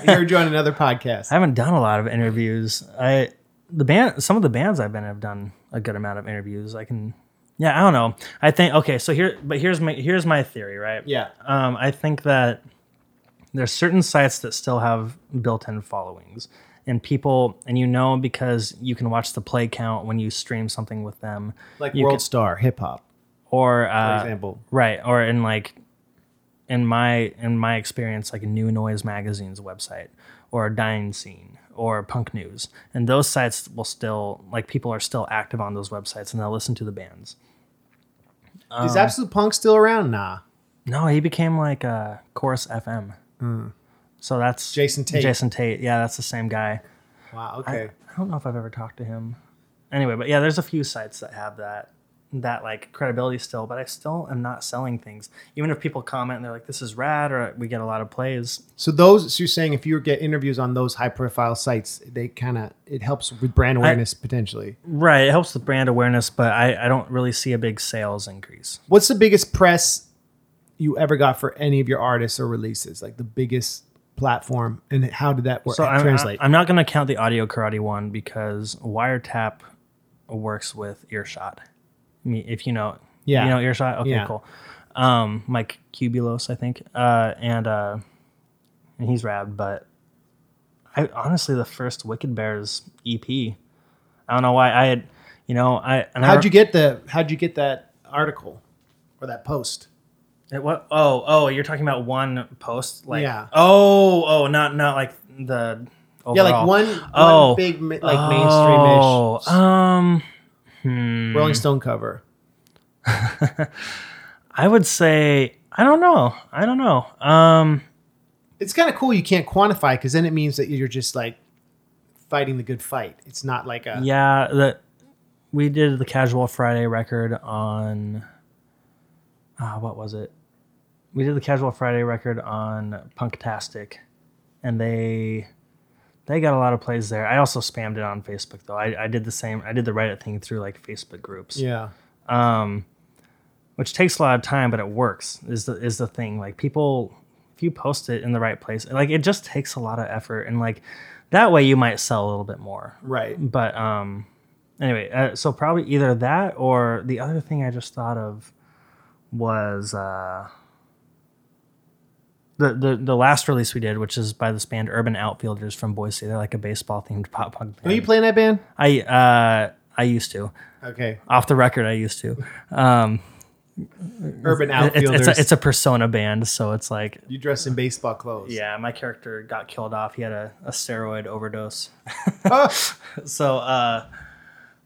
You're on another podcast. I haven't done a lot of interviews. Some of the bands I've been in have done a good amount of interviews. I don't know. I think, okay. So here's my theory, right? Yeah. I think that there's certain sites that still have built-in followings. And people, because you can watch the play count when you stream something with them. Like World Star, hip hop. Or, for example. Right. Or in my experience, like New Noise Magazine's website, or Dying Scene, or Punk News. And those sites will still, like, people are still active on those websites and they'll listen to the bands. Is Absolute Punk still around? Nah. No, he became like Chorus FM. Mm. So that's Jason Tate. Yeah, that's the same guy. Wow, okay. I don't know if I've ever talked to him. Anyway, but yeah, there's a few sites that have that like credibility still, but I still am not selling things. Even if people comment and they're like, this is rad, or we get a lot of plays. So you're saying if you get interviews on those high profile sites, it helps with brand awareness potentially. Right, it helps with brand awareness, but I don't really see a big sales increase. What's the biggest press you ever got for any of your artists or releases? Like the biggest platform, and how did that work? So translate. I'm not going to count the Audio Karate one because Wiretap works with Earshot. I mean, if you know, yeah, you know Earshot. Okay, yeah. Cool. Mike Cubulos, I think, and he's rad. But I honestly, the first Wicked Bears EP, I don't know why I had, you know, I. And how'd you get that article or that post? What? Oh, you're talking about one post, like yeah. Oh, not like the overall. Yeah, like one big like mainstream-ish. Rolling Stone cover. I would say I don't know. It's kind of cool you can't quantify, because then it means that you're just like fighting the good fight. It's not like a we did the Casual Friday record on. What was it? We did the Casual Friday record on Punktastic, and they got a lot of plays there. I also spammed it on Facebook though. I did the same. I did the Reddit thing through like Facebook groups. Yeah. Which takes a lot of time, but it works. Is the thing, like people, if you post it in the right place, like it just takes a lot of effort, and like that way you might sell a little bit more. Right. But anyway, so probably either that or the other thing I just thought of was the last release we did, which is by this band Urban Outfielders from Boise. They're like a baseball themed pop punk band. Are you playing that band? I used to. Okay. Off the record, I used to. Urban Outfielders. It's a persona band, so it's like you dress in baseball clothes. Yeah, my character got killed off. He had a steroid overdose. So,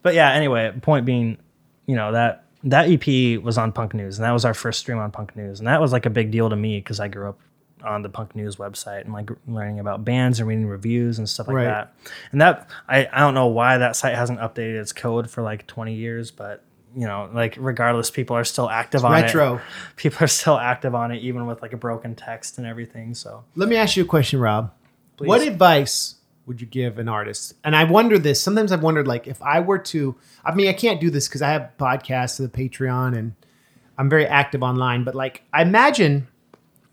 but yeah. Anyway, point being, you know that. That EP was on Punk News, and that was our first stream on Punk News. And that was like a big deal to me because I grew up on the Punk News website and like learning about bands and reading reviews and stuff like that. And that I don't know why that site hasn't updated its code for like 20 years, but you know, like regardless, people are still active on retro. People are still active on it, even with like a broken text and everything. So let me ask you a question, Rob. Please. What advice would you give an artist? And I wonder this, sometimes I've wondered, like, if I were to, I mean, I can't do this because I have podcasts and the Patreon and I'm very active online, but like, I imagine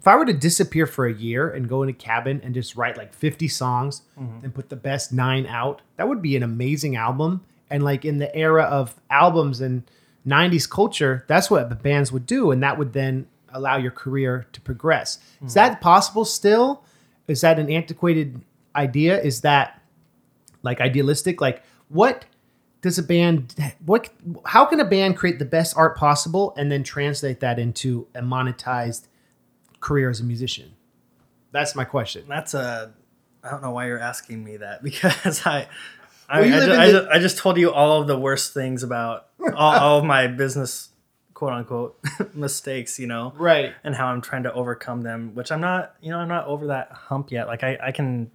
if I were to disappear for a year and go in a cabin and just write like 50 songs and put the best 9 out, that would be an amazing album. And like in the era of albums and 90s culture, that's what the bands would do. And that would then allow your career to progress. Mm-hmm. Is that possible still? Is that an antiquated idea? Is that like idealistic? Like what does a band, what, how can a band create the best art possible and then translate that into a monetized career as a musician? That's my question. That's a, I don't know why you're asking me that because I just told you all of the worst things about all of my business, quote unquote, mistakes, you know, right. And how I'm trying to overcome them, which I'm not, you know, I'm not over that hump yet. Like I can,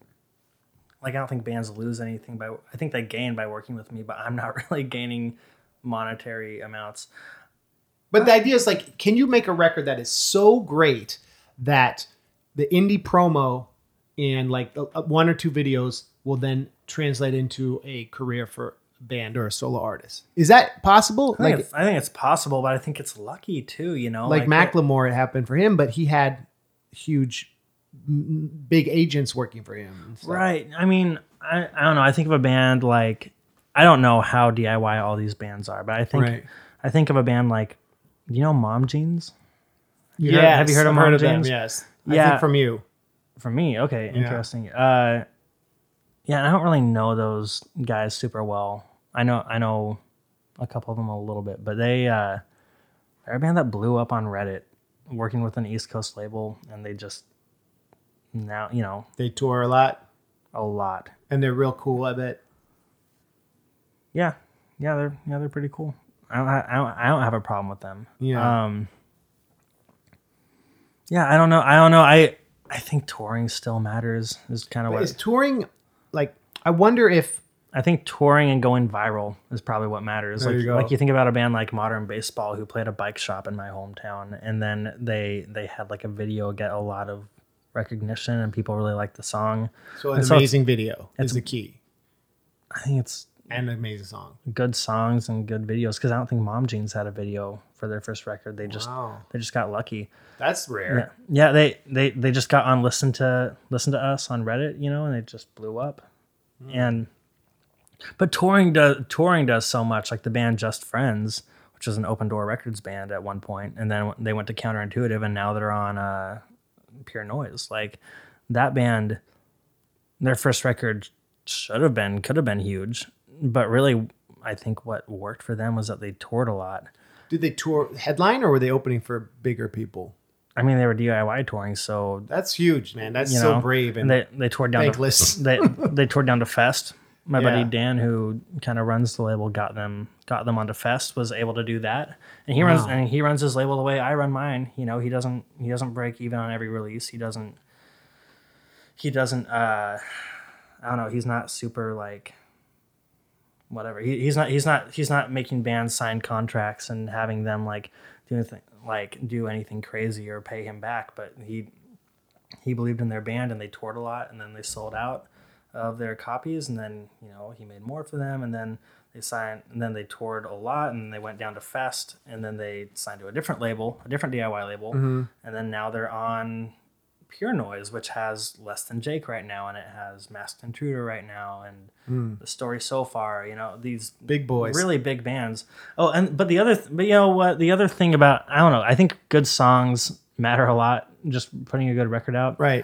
like, I don't think bands lose anything by, I think they gain by working with me, but I'm not really gaining monetary amounts. But the idea is like, can you make a record that is so great that the indie promo and like one or two videos will then translate into a career for a band or a solo artist? Is that possible? I think it's possible, but I think it's lucky too, you know, like Macklemore, it happened for him, but he had huge, big agents working for him. So. Right. I mean, I don't know. I think of a band like, I don't know how DIY all these bands are, but I think I think of a band like, you know, Mom Jeans? Yeah. Have you heard of Mom Jeans? Yes. Yeah. I think from you. From me? Okay. Yeah. Interesting. Yeah, I don't really know those guys super well. I know a couple of them a little bit, but they're a band that blew up on Reddit working with an East Coast label, and they just... Now, you know, they tour a lot, and they're real cool. I bet. Yeah, they're pretty cool. I don't have a problem with them. Yeah. Yeah, I don't know. I think touring still matters. Is kind of what is touring. Like, I wonder if I think touring and going viral is probably what matters. There like you think about a band like Modern Baseball, who played a bike shop in my hometown, and then they had like a video get a lot of recognition and people really like the song. So an amazing video is the key. I think it's an amazing song. Good songs and good videos, because I don't think Mom Jeans had a video for their first record. They just got lucky. That's rare. Yeah, they just got on Listen to Us on Reddit, you know, and it just blew up. Mm. And but touring does so much. Like the band Just Friends, which was an Open Door Records band at one point, and then they went to Counterintuitive, and now they're on Pure Noise. Like that band, their first record could have been huge, but really I think what worked for them was that they toured a lot. Did they tour headline, or were they opening for bigger people? I mean, they were DIY touring, so that's huge, man. That's so brave. And they toured down thankless. To they toured down to Fest. My buddy Dan, who kind of runs the label, got them onto Fest, was able to do that, and he runs his label the way I run mine. You know, he doesn't break even on every release. He doesn't. I don't know. He's not super like whatever. He's not making bands sign contracts and having them like do anything crazy or pay him back. But he believed in their band, and they toured a lot, and then they sold out of their copies, and then, you know, he made more for them, and then they signed, and then they toured a lot, and they went down to Fest, and then they signed to a different DIY label, and then now they're on Pure Noise, which has Less Than Jake right now, and it has Masked Intruder right now, and The Story So Far, you know, these big boys, really big bands. Oh, and but you know what? The other thing about, I don't know, I think good songs matter a lot. Just putting a good record out, right?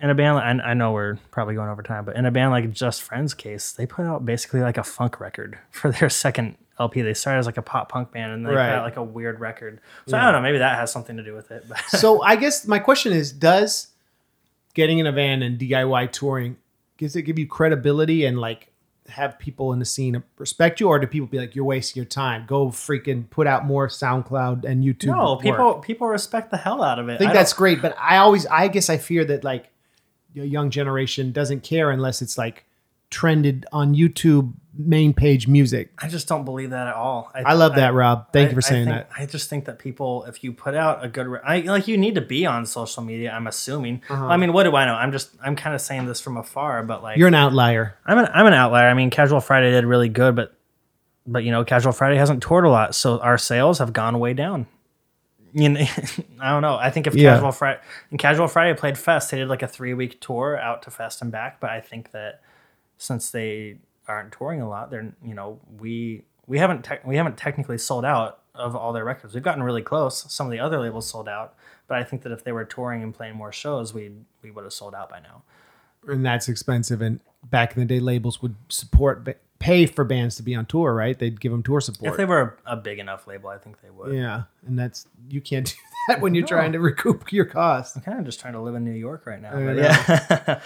In a band, I know we're probably going over time, but in a band like Just Friends' case, they put out basically like a funk record for their second LP. They started as like a pop punk band, and they put out like a weird record. So I don't know, maybe that has something to do with it. But. So I guess my question is, does getting in a van and DIY touring, does it give you credibility and like have people in the scene respect you, or do people be like, you're wasting your time? Go freaking put out more SoundCloud and YouTube. No, people respect the hell out of it. I think that's great, but I guess I fear that like, a young generation doesn't care unless it's like trended on YouTube main page music. I just don't believe that at all. I love that, Rob. Thank you for saying that. I just think that people, if you put out a good, you need to be on social media, I'm assuming. Uh-huh. I mean, what do I know? I'm kind of saying this from afar, but like, you're an outlier. I'm an outlier. I mean, Casual Friday did really good, but you know, Casual Friday hasn't toured a lot. So our sales have gone way down. You know, I don't know. I think if Casual Friday played Fest, they did like a 3-week tour out to Fest and back. But I think that since they aren't touring a lot, they're, you know, we haven't technically sold out of all their records. We've gotten really close. Some of the other labels sold out, but I think that if they were touring and playing more shows, we would have sold out by now. And that's expensive. And back in the day, labels would pay for bands to be on tour, right? They'd give them tour support. If they were a big enough label, I think they would. Yeah, and you can't do that when you're trying to recoup your costs. I'm kind of just trying to live in New York right now. But yeah.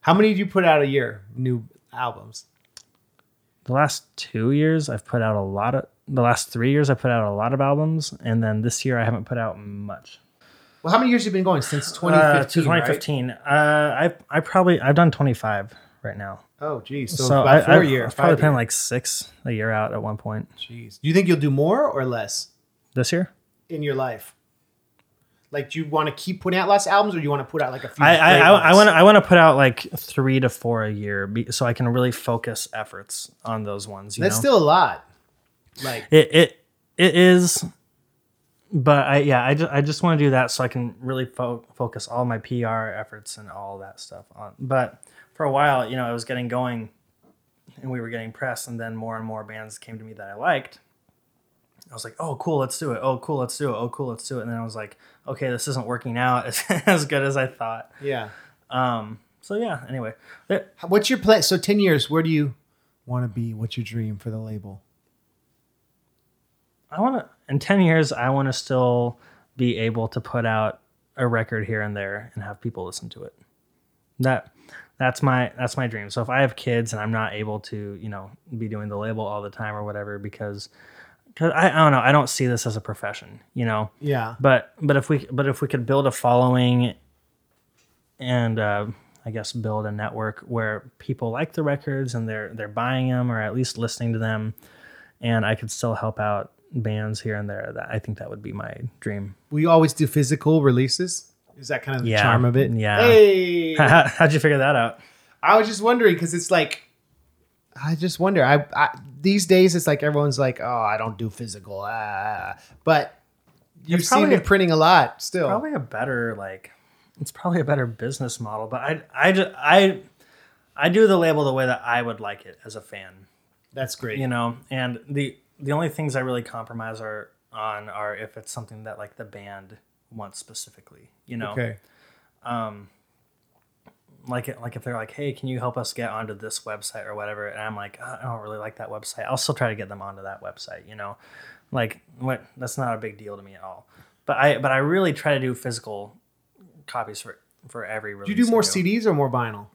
How many do you put out a year, new albums? The last 2 years, I've put out a lot of... The last 3 years, I put out a lot of albums, and then this year, I haven't put out much. Well, how many years have you been going since 2015? 2015. Right? I've done 25 right now. Oh, geez. So about 4 years. I was probably playing like 6 a year out at one point. Jeez. Do you think you'll do more or less? This year? In your life? Like, do you want to keep putting out less albums, or do you want to put out like a few? I want to put out like 3 to 4 a year, so I can really focus efforts on those ones. That's still a lot. Like it is, but I just want to do that so I can really focus all my PR efforts and all that stuff on. But for a while, you know, I was getting going, and we were getting press, and then more and more bands came to me that I liked. I was like, oh, cool, let's do it. Oh, cool, let's do it. Oh, cool, let's do it. And then I was like, okay, this isn't working out as good as I thought. Yeah. So, yeah, anyway. What's your plan? So 10 years, where do you want to be? What's your dream for the label? In 10 years, I want to still be able to put out a record here and there and have people listen to it. That's my dream. So if I have kids and I'm not able to, you know, be doing the label all the time or whatever, because... I don't know. I don't see this as a profession, you know? Yeah. But if we could build a following and I guess build a network where people like the records and they're buying them or at least listening to them, and I could still help out bands here and there, that I think that would be my dream. Will you always do physical releases? Is that kind of the charm of it? Yeah. Hey! How'd you figure that out? I was just wondering, because it's like... I just wonder. I these days, it's like everyone's like, "Oh, I don't do physical," but you seem to be printing a lot still. It's probably a better business model. But I do the label the way that I would like it as a fan. That's great, you know. And the only things I really compromise are if it's something that like the band wants specifically, you know. Okay. Like if they're like, hey, can you help us get onto this website or whatever? And I'm like, oh, I don't really like that website. I'll still try to get them onto that website, you know, like what? That's not a big deal to me at all. But I really try to do physical copies for every release. Do you do more CDs or more vinyl?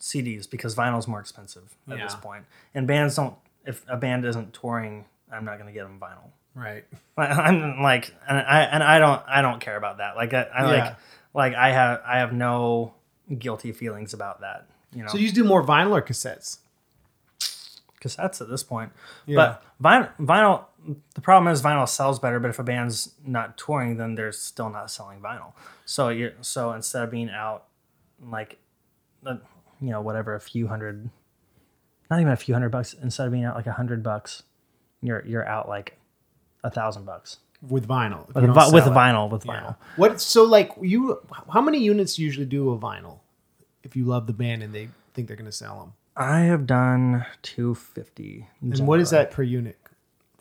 CDs, because vinyl's more expensive at this point. And bands don't, if a band isn't touring, I'm not going to get them vinyl. Right. I'm like, and I don't care about that. Like I have no guilty feelings about that, you know. So you do more vinyl or cassettes at this point? Yeah. But vinyl, the problem is vinyl sells better, but if a band's not touring, then they're still not selling vinyl. So instead of being out like, you know, whatever, $100, instead of being out like $100, you're out like $1,000 with vinyl. With vinyl. What? So like how many units usually do a vinyl if you love the band and they think they're going to sell them? I have done 250. And generally. What is that per unit?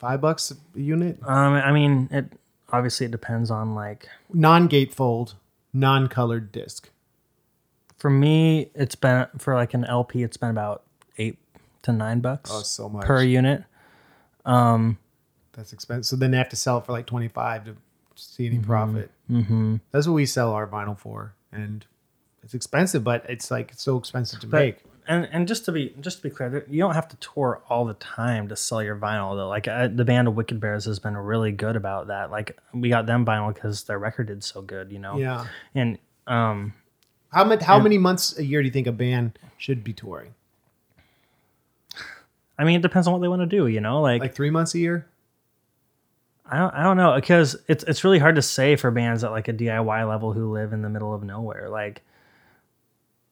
$5 a unit? I mean, it depends on like non-gatefold, non-colored disc. For me, it's been for like an LP, it's been about $8 to $9. Oh, so much per unit. That's expensive. So then they have to sell it for like 25 to see any profit. Mm-hmm. That's what we sell our vinyl for, and it's expensive, but it's like it's so expensive to make. And just to be clear, you don't have to tour all the time to sell your vinyl though. Like the band Wicked Bears has been really good about that. Like we got them vinyl because their record did so good, you know. Yeah. And how many months a year do you think a band should be touring? I mean, it depends on what they want to do, you know, like 3 months a year. I don't know, because it's really hard to say for bands at like a DIY level who live in the middle of nowhere. Like,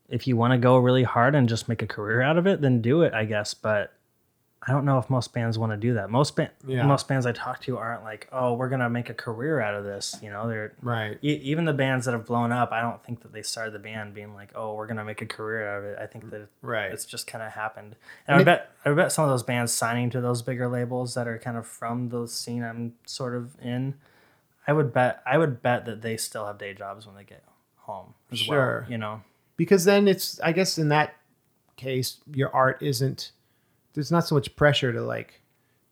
if you want to go really hard and just make a career out of it, then do it, I guess. But I don't know if most bands want to do that. Most bands I talk to aren't like, oh, we're going to make a career out of this. You know, they're right. Even the bands that have blown up, I don't think that they started the band being like, oh, we're going to make a career out of it. I think that it's just kind of happened. And I bet some of those bands signing to those bigger labels that are kind of from the scene I'm sort of in, I would bet that they still have day jobs when they get home as sure. well, you know. Because then it's, I guess in that case, your art isn't, there's not so much pressure to like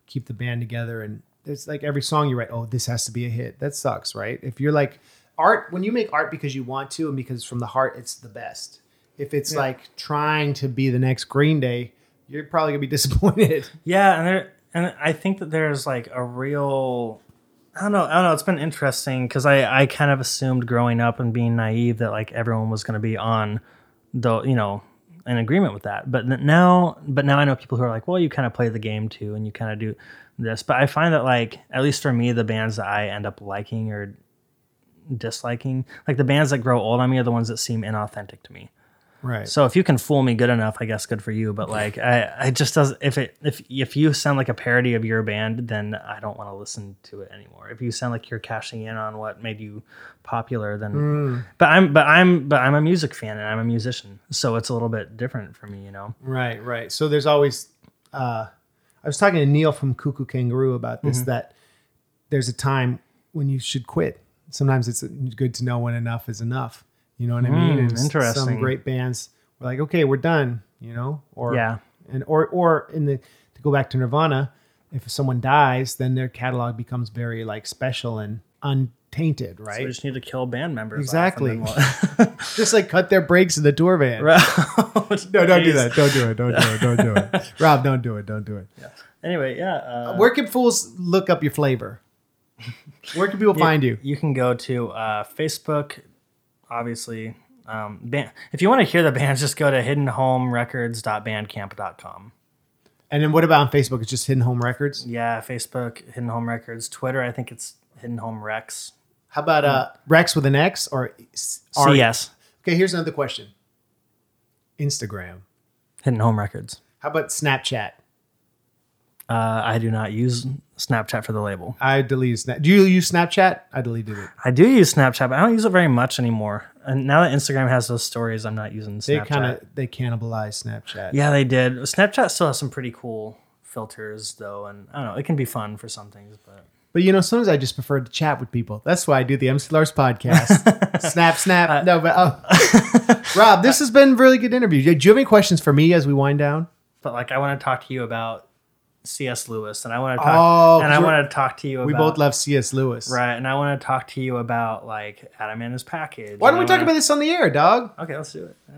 keep the band together. And it's like every song you write, oh, this has to be a hit. That sucks, right? If you're like art, when you make art because you want to and because from the heart, it's the best. If it's like trying to be the next Green Day, you're probably gonna be disappointed. Yeah. And I think that there's like a real... I don't know. It's been interesting because I kind of assumed growing up and being naive that like everyone was going to be on the, you know, in agreement with that. But now I know people who are like, well, you kind of play the game too, and you kind of do this. But I find that like, at least for me, the bands that I end up liking or disliking, like the bands that grow old on me are the ones that seem inauthentic to me. Right. So if you can fool me good enough, I guess good for you. But like, I just doesn't. If you sound like a parody of your band, then I don't want to listen to it anymore. If you sound like you're cashing in on what made you popular, then. Mm. But I'm a music fan and I'm a musician, so it's a little bit different for me, you know. Right, right. So there's always. I was talking to Neil from Cuckoo Kangaroo about this. Mm-hmm. That there's a time when you should quit. Sometimes it's good to know when enough is enough. You know what I mean? And interesting. Some great bands were like, okay, we're done, you know? Or, yeah. And, or in the, to go back to Nirvana, if someone dies, then their catalog becomes very like special and untainted, right? So we just need to kill band members. Exactly. Just like cut their brakes in the tour van. No, don't do that. Don't do it. Don't do it. Rob, don't do it. Yeah. Anyway, yeah. Where can fools look up your flavor? Where can people find you? You can go to Facebook, obviously. If you want to hear the bands, just go to hiddenhomerecords.bandcamp.com. And then what about on Facebook? It's just Hidden Home Records? Yeah, Facebook, Hidden Home Records. Twitter, I think it's Hidden Home Rex. How about Rex with an X or CS? Okay, here's another question. Instagram. Hidden Home Records. How about Snapchat? I do not use Snapchat for the label. I deleted Snapchat. Do you use Snapchat? I deleted it. I do use Snapchat, but I don't use it very much anymore. And now that Instagram has those stories, I'm not using Snapchat. They cannibalized Snapchat. Yeah, they did. Snapchat still has some pretty cool filters, though, and I don't know. It can be fun for some things, but you know, sometimes I just prefer to chat with people. That's why I do the MC Lars podcast. Snap. Rob, this has been a really good interview. Do you have any questions for me as we wind down? But like, I want to talk to you about C.S. Lewis, and I want to talk to you about. We both love C.S. Lewis, right? And I want to talk to you about like Adam and his package. Why don't we talk about this on the air, dog? Okay, let's do it. Yeah.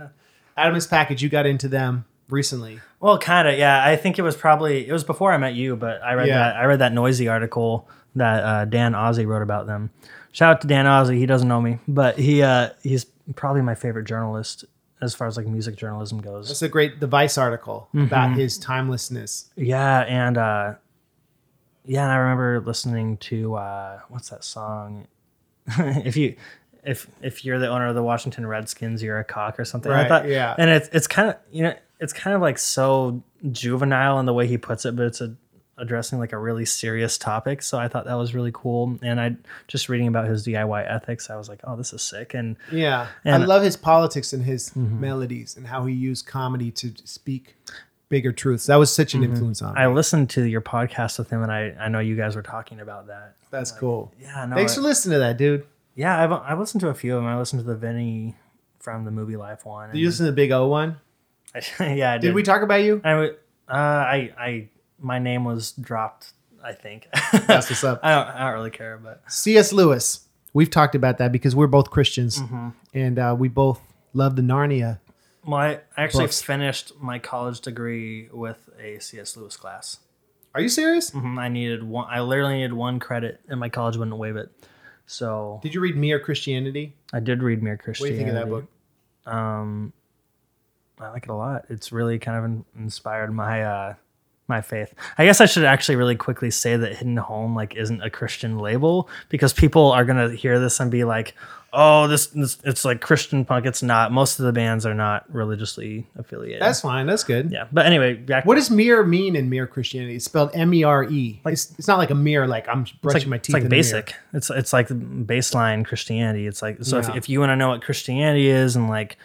Adam and his package. You got into them recently. Well, kind of, yeah. I think it was before I met you, but I read that Noisy article that Dan Ozzie wrote about them. Shout out to Dan Ozzie. He doesn't know me, but he's probably my favorite journalist as far as like music journalism goes. That's a great Vice article about his timelessness. Yeah. And and I remember listening to what's that song? if you're the owner of the Washington Redskins, you're a cock or something. Right, I thought, yeah. And it's kind of, you know, it's kind of like so juvenile in the way he puts it, but it's addressing like a really serious topic. So I thought that was really cool. And I just reading about his DIY ethics, I was like, oh, this is sick. And I love his politics and his melodies and how he used comedy to speak bigger truths. That was such an influence on me. I listened to your podcast with him, and I know you guys were talking about that. That's cool. Yeah. No, thanks for listening to that, dude. Yeah. I've listened to a few of them. I listened to the Vinny from the Movie Life one. Did you listen to the Big O one? Yeah, I did. Did we talk about you? My name was dropped, I think. That's what's up. I don't really care, but C.S. Lewis. We've talked about that because we're both Christians, and we both love the Narnia. Well, I actually finished my college degree with a C.S. Lewis class. Are you serious? Mm-hmm. I literally needed one credit, and my college wouldn't waive it. So, did you read Mere Christianity? I did read Mere Christianity. What do you think of that book? I like it a lot. It's really kind of inspired my my faith. I guess I should actually really quickly say that Hidden Home like isn't a Christian label, because people are going to hear this and be like, oh, this it's like Christian punk. It's not. Most of the bands are not religiously affiliated. That's fine. That's good. Yeah. But anyway, back what does mere mean in mere Christianity? It's spelled M-E-R-E. Like, it's not like a mere, like I'm brushing my teeth. It's like in basic. It's like baseline Christianity. It's like, so yeah. if you want to know what Christianity is and like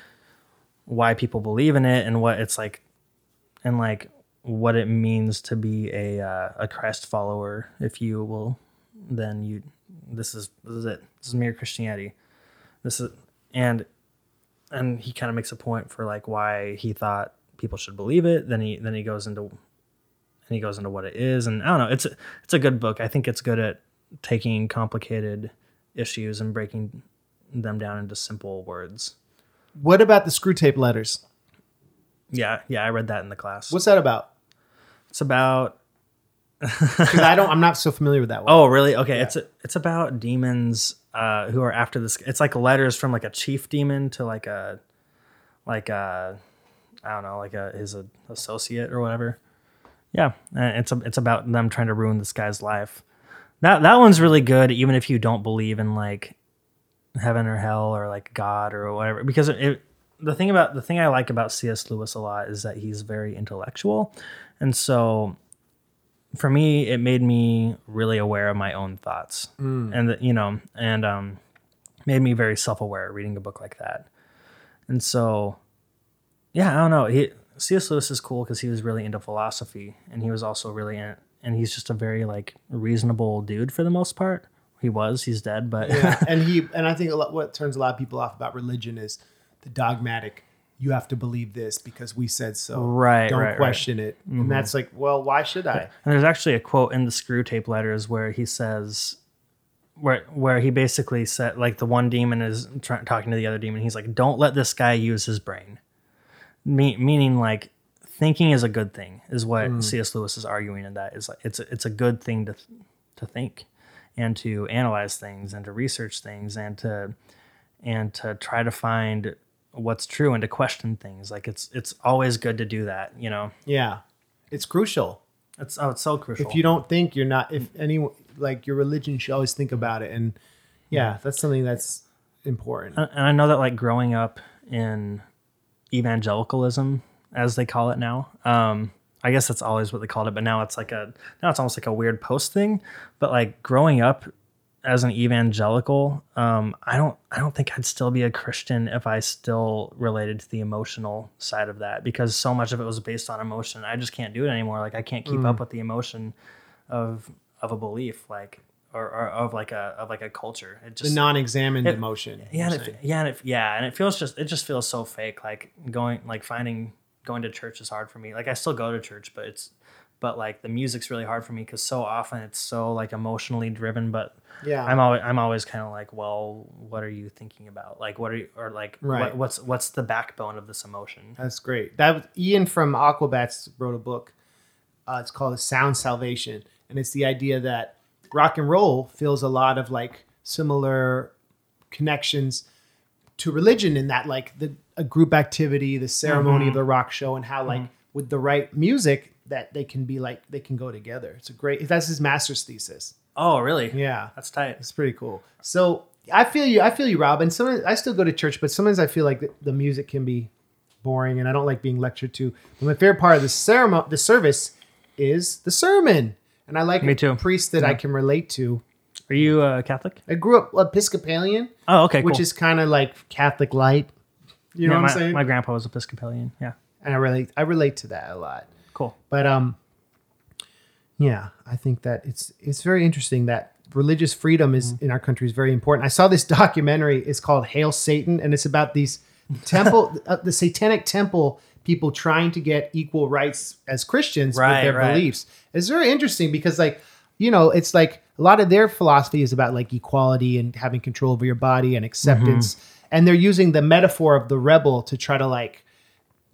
why people believe in it and what it's like, and like what it means to be a Christ follower, if you will, then you, this is it. This is mere Christianity. This is, and he kind of makes a point for like why he thought people should believe it. Then he goes into, what it is. And I don't know, it's a good book. I think it's good at taking complicated issues and breaking them down into simple words. What about the screw tape letters? Yeah. I read that in the class. What's that about? It's about, because I'm not so familiar with that one. Oh, really? Okay. Yeah. It's about demons who are after this. It's like letters from like a chief demon to his associate or whatever. Yeah. And it's about them trying to ruin this guy's life. That one's really good. Even if you don't believe in like heaven or hell or like God or whatever, because the thing I like about C.S. Lewis a lot is that he's very intellectual. And so for me, it made me really aware of my own thoughts and made me very self-aware reading a book like that. And so, yeah, I don't know. C.S. Lewis is cool because he was really into philosophy, and he was also really and he's just a very like reasonable dude for the most part. He's dead, but yeah. And I think what turns a lot of people off about religion is the dogmatic, you have to believe this because we said so. Right. Don't question it. Mm-hmm. And that's like, well, why should I? And there's actually a quote in the Screw Tape Letters where he says, where he basically said, like, the one demon is talking to the other demon. He's like, don't let this guy use his brain. Meaning like thinking is a good thing is what C.S. Lewis is arguing in that. Is like, it's a good thing to think and to analyze things and to research things and to try to find what's true and to question things. Like it's always good to do that, you know? Yeah. It's crucial. It's so crucial. If you don't think, you're not, if anyone, like your religion, you should always think about it. And yeah, that's something that's important. And I know that like growing up in evangelicalism, as they call it now, I guess that's always what they called it, but now it's like it's almost like a weird post thing. But like growing up as an evangelical, I don't think I'd still be a Christian if I still related to the emotional side of that, because so much of it was based on emotion. I just can't do it anymore. Like I can't keep up with the emotion of a belief, like or of like a culture. It just the non-examined emotion. And it feels just feels so fake. Like going to church is hard for me. Like I still go to church, but like the music's really hard for me because so often it's so like emotionally driven. But yeah, I'm always kind of like, well, what are you thinking about? Like, what's the backbone of this emotion? That's great. Ian from Aquabats wrote a book. It's called Sound Salvation. And it's the idea that rock and roll feels a lot of like similar connections to religion in that like a group activity, the ceremony of the rock show, and how like with the right music that they can be like, they can go together. It's a great, that's his master's thesis. Oh, really? Yeah. That's tight. It's pretty cool. So I feel you, Rob. And sometimes I still go to church, but sometimes I feel like the music can be boring and I don't like being lectured to. But my favorite part of the service is the sermon. And I like a priest that I can relate to. Are you Catholic? I grew up Episcopalian. Oh, okay, which is kind of like Catholic light. You know what I'm saying? My grandpa was Episcopalian, yeah. And I relate to that a lot. Cool. But yeah, I think that it's very interesting that religious freedom is in our country is very important. I saw this documentary. It's called Hail Satan, and it's about these temple, the Satanic Temple people trying to get equal rights as Christians with their beliefs. It's very interesting because, like, you know, it's like a lot of their philosophy is about like equality and having control over your body and acceptance. Mm-hmm. And they're using the metaphor of the rebel to try to like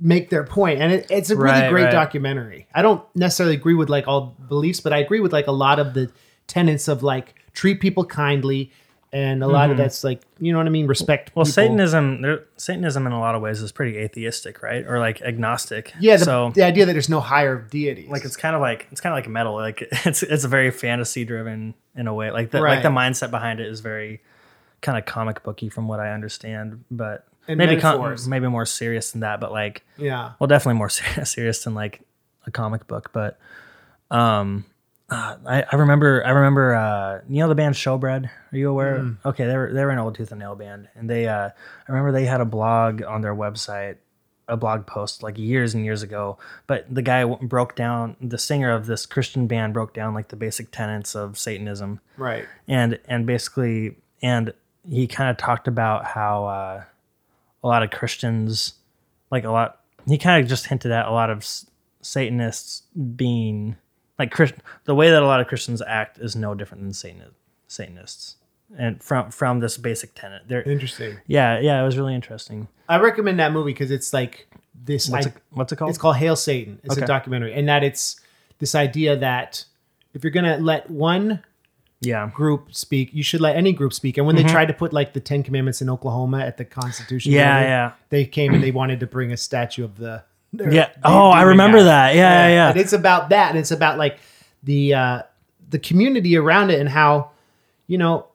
make their point. And it's a really great documentary. I don't necessarily agree with like all beliefs, but I agree with like a lot of the tenets of like treat people kindly, And a lot of that's like, you know what I mean? Respect. Well, people. Satanism in a lot of ways is pretty atheistic, right? Or like agnostic. Yeah. The idea that there's no higher deities. Like it's kind of like metal. Like it's very fantasy driven in a way. Like the mindset behind it is very kind of comic booky from what I understand, but and maybe more serious than that. But like, yeah, well, definitely more serious than like a comic book. But I remember you know the band Showbread? Are you aware? Okay, they were an old Tooth and Nail band, and they I remember they had a blog on their website, a blog post like years and years ago, but the guy broke down, the singer of this Christian band broke down like the basic tenets of Satanism. Right. And he kind of talked about how a lot of Christians, he kind of just hinted at a lot of Satanists being like the way that a lot of Christians act is no different than Satanists, and from this basic tenet. They're interesting. Yeah, it was really interesting. I recommend that movie because it's like this. What's it called? It's called Hail Satan. It's a documentary, and that it's this idea that if you're gonna let one group speak, you should let any group speak. And when they tried to put like the 10 Commandments in Oklahoma at the Constitution, they came and they wanted to bring a statue of the. I remember that. Yeah. And it's about that, and it's about like the community around it and how, you know,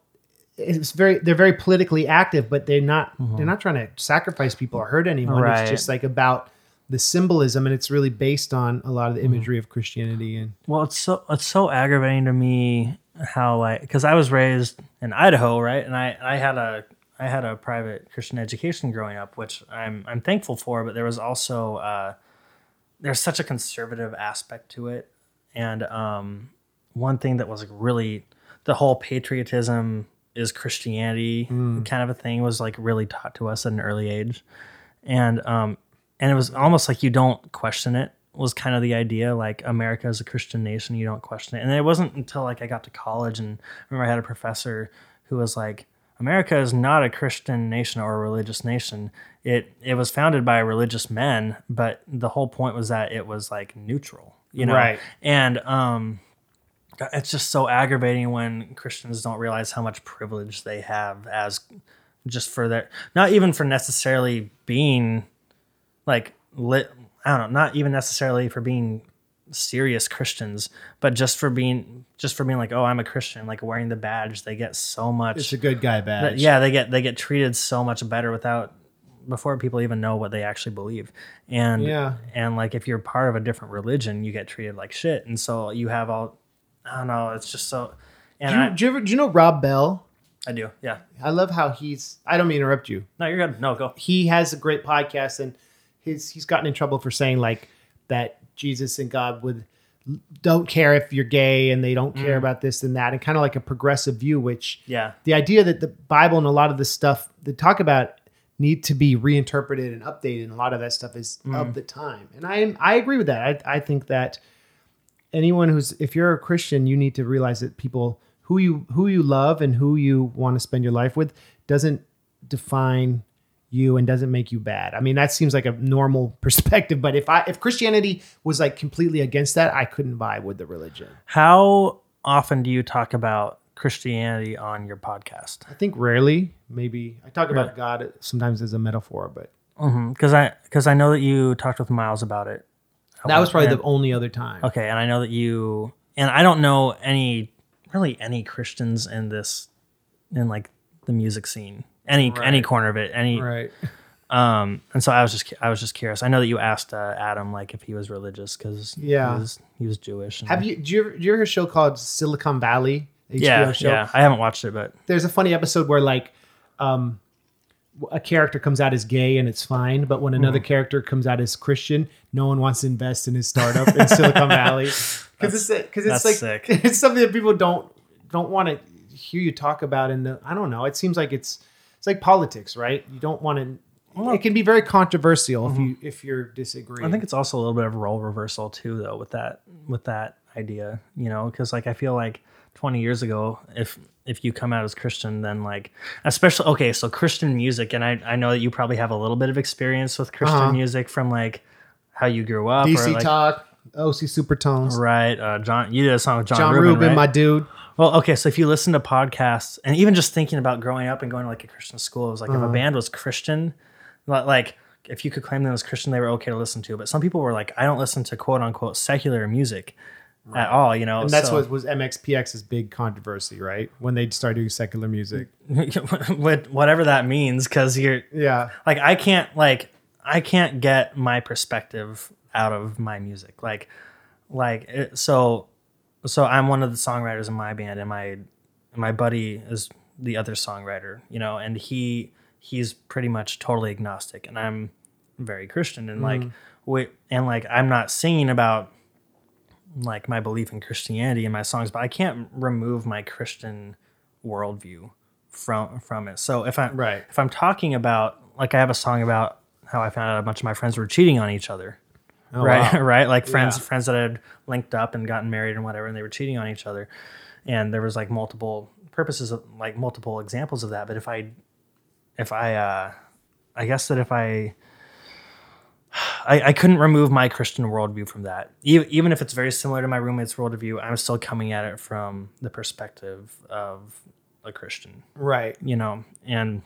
it's they're very politically active, but they're not trying to sacrifice people or hurt anyone. Right. It's just like about the symbolism, and it's really based on a lot of the imagery of Christianity. And well, it's so aggravating to me how like, because I was raised in Idaho, right, and I had a private Christian education growing up, which I'm thankful for, but there was also there's such a conservative aspect to it, and one thing that was like really the whole patriotism is Christianity kind of a thing was like really taught to us at an early age, and it was almost like you don't question it was kind of the idea, like America is a Christian nation, you don't question it, and it wasn't until like I got to college, and I remember I had a professor who was like, America is not a Christian nation or a religious nation. It was founded by religious men, but the whole point was that it was like neutral, you know? Right. And it's just so aggravating when Christians don't realize how much privilege they have as just for their, not even for necessarily being like lit, I don't know, not even necessarily for being serious Christians, but just for being like, oh, I'm a Christian, like wearing the badge, they get so much. It's a good guy badge. They get treated so much better before people even know what they actually believe. And like if you're part of a different religion, you get treated like shit. And so you have all, I don't know, it's just so. And do you know Rob Bell? I do. Yeah. I love how he's, I don't mean to interrupt you. No, you're good. No, go. He has a great podcast, and he's gotten in trouble for saying like that Jesus and God don't care if you're gay, and they don't care about this and that, and kind of like a progressive view, which the idea that the Bible and a lot of the stuff they talk about need to be reinterpreted and updated, and a lot of that stuff is of the time. And I agree with that. I think that anyone if you're a Christian, you need to realize that people who you love and who you want to spend your life with doesn't define you and doesn't make you bad. I mean, that seems like a normal perspective, but if Christianity was like completely against that, I couldn't vibe with the religion. How often do you talk about Christianity on your podcast? I think rarely. Maybe I talk about God sometimes as a metaphor, but because I know that you talked with Miles about it. That was probably the only other time. Okay, and I know that you, and I don't know any Christians in this, in like the music scene. Any corner of it, and so I was just curious. I know that you asked Adam like if he was religious because he was Jewish. And do you ever hear a show called Silicon Valley? HBO show? Yeah. I haven't watched it, but there's a funny episode where like a character comes out as gay and it's fine, but when another character comes out as Christian, no one wants to invest in his startup in Silicon Valley because it's like sick. It's something that people don't want to hear you talk about. I don't know. It seems like it's like politics, right? You don't want to. Well, it can be very controversial if you're disagreeing. I think it's also a little bit of role reversal too, though, with that idea, you know, because like I feel like 20 years ago, if you come out as Christian, then like especially so Christian music, and I know that you probably have a little bit of experience with Christian music from like how you grew up, DC or, like, Talk, OC Supertones, right? John, you did a song with John Rubin, right? My dude. Well, okay, so if you listen to podcasts, and even just thinking about growing up and going to like a Christian school, it was like if a band was Christian, like if you could claim them as Christian, they were okay to listen to. But some people were like, I don't listen to quote unquote secular music at all, you know. And that's what was MXPX's big controversy, right? When they started doing secular music, whatever that means, because you're like I can't get my perspective out of my music, so I'm one of the songwriters in my band, and my buddy is the other songwriter, you know, and he's pretty much totally agnostic, and I'm very Christian, and I'm not singing about like my belief in Christianity in my songs, but I can't remove my Christian worldview from it. So if I'm talking about, like, I have a song about how I found out a bunch of my friends were cheating on each other. Oh, right. Wow. Right. Like friends that had linked up and gotten married and whatever, and they were cheating on each other. And there was like multiple purposes, like multiple examples of that. But I couldn't remove my Christian worldview from that. Even if it's very similar to my roommate's worldview, I'm still coming at it from the perspective of a Christian. Right. You know, and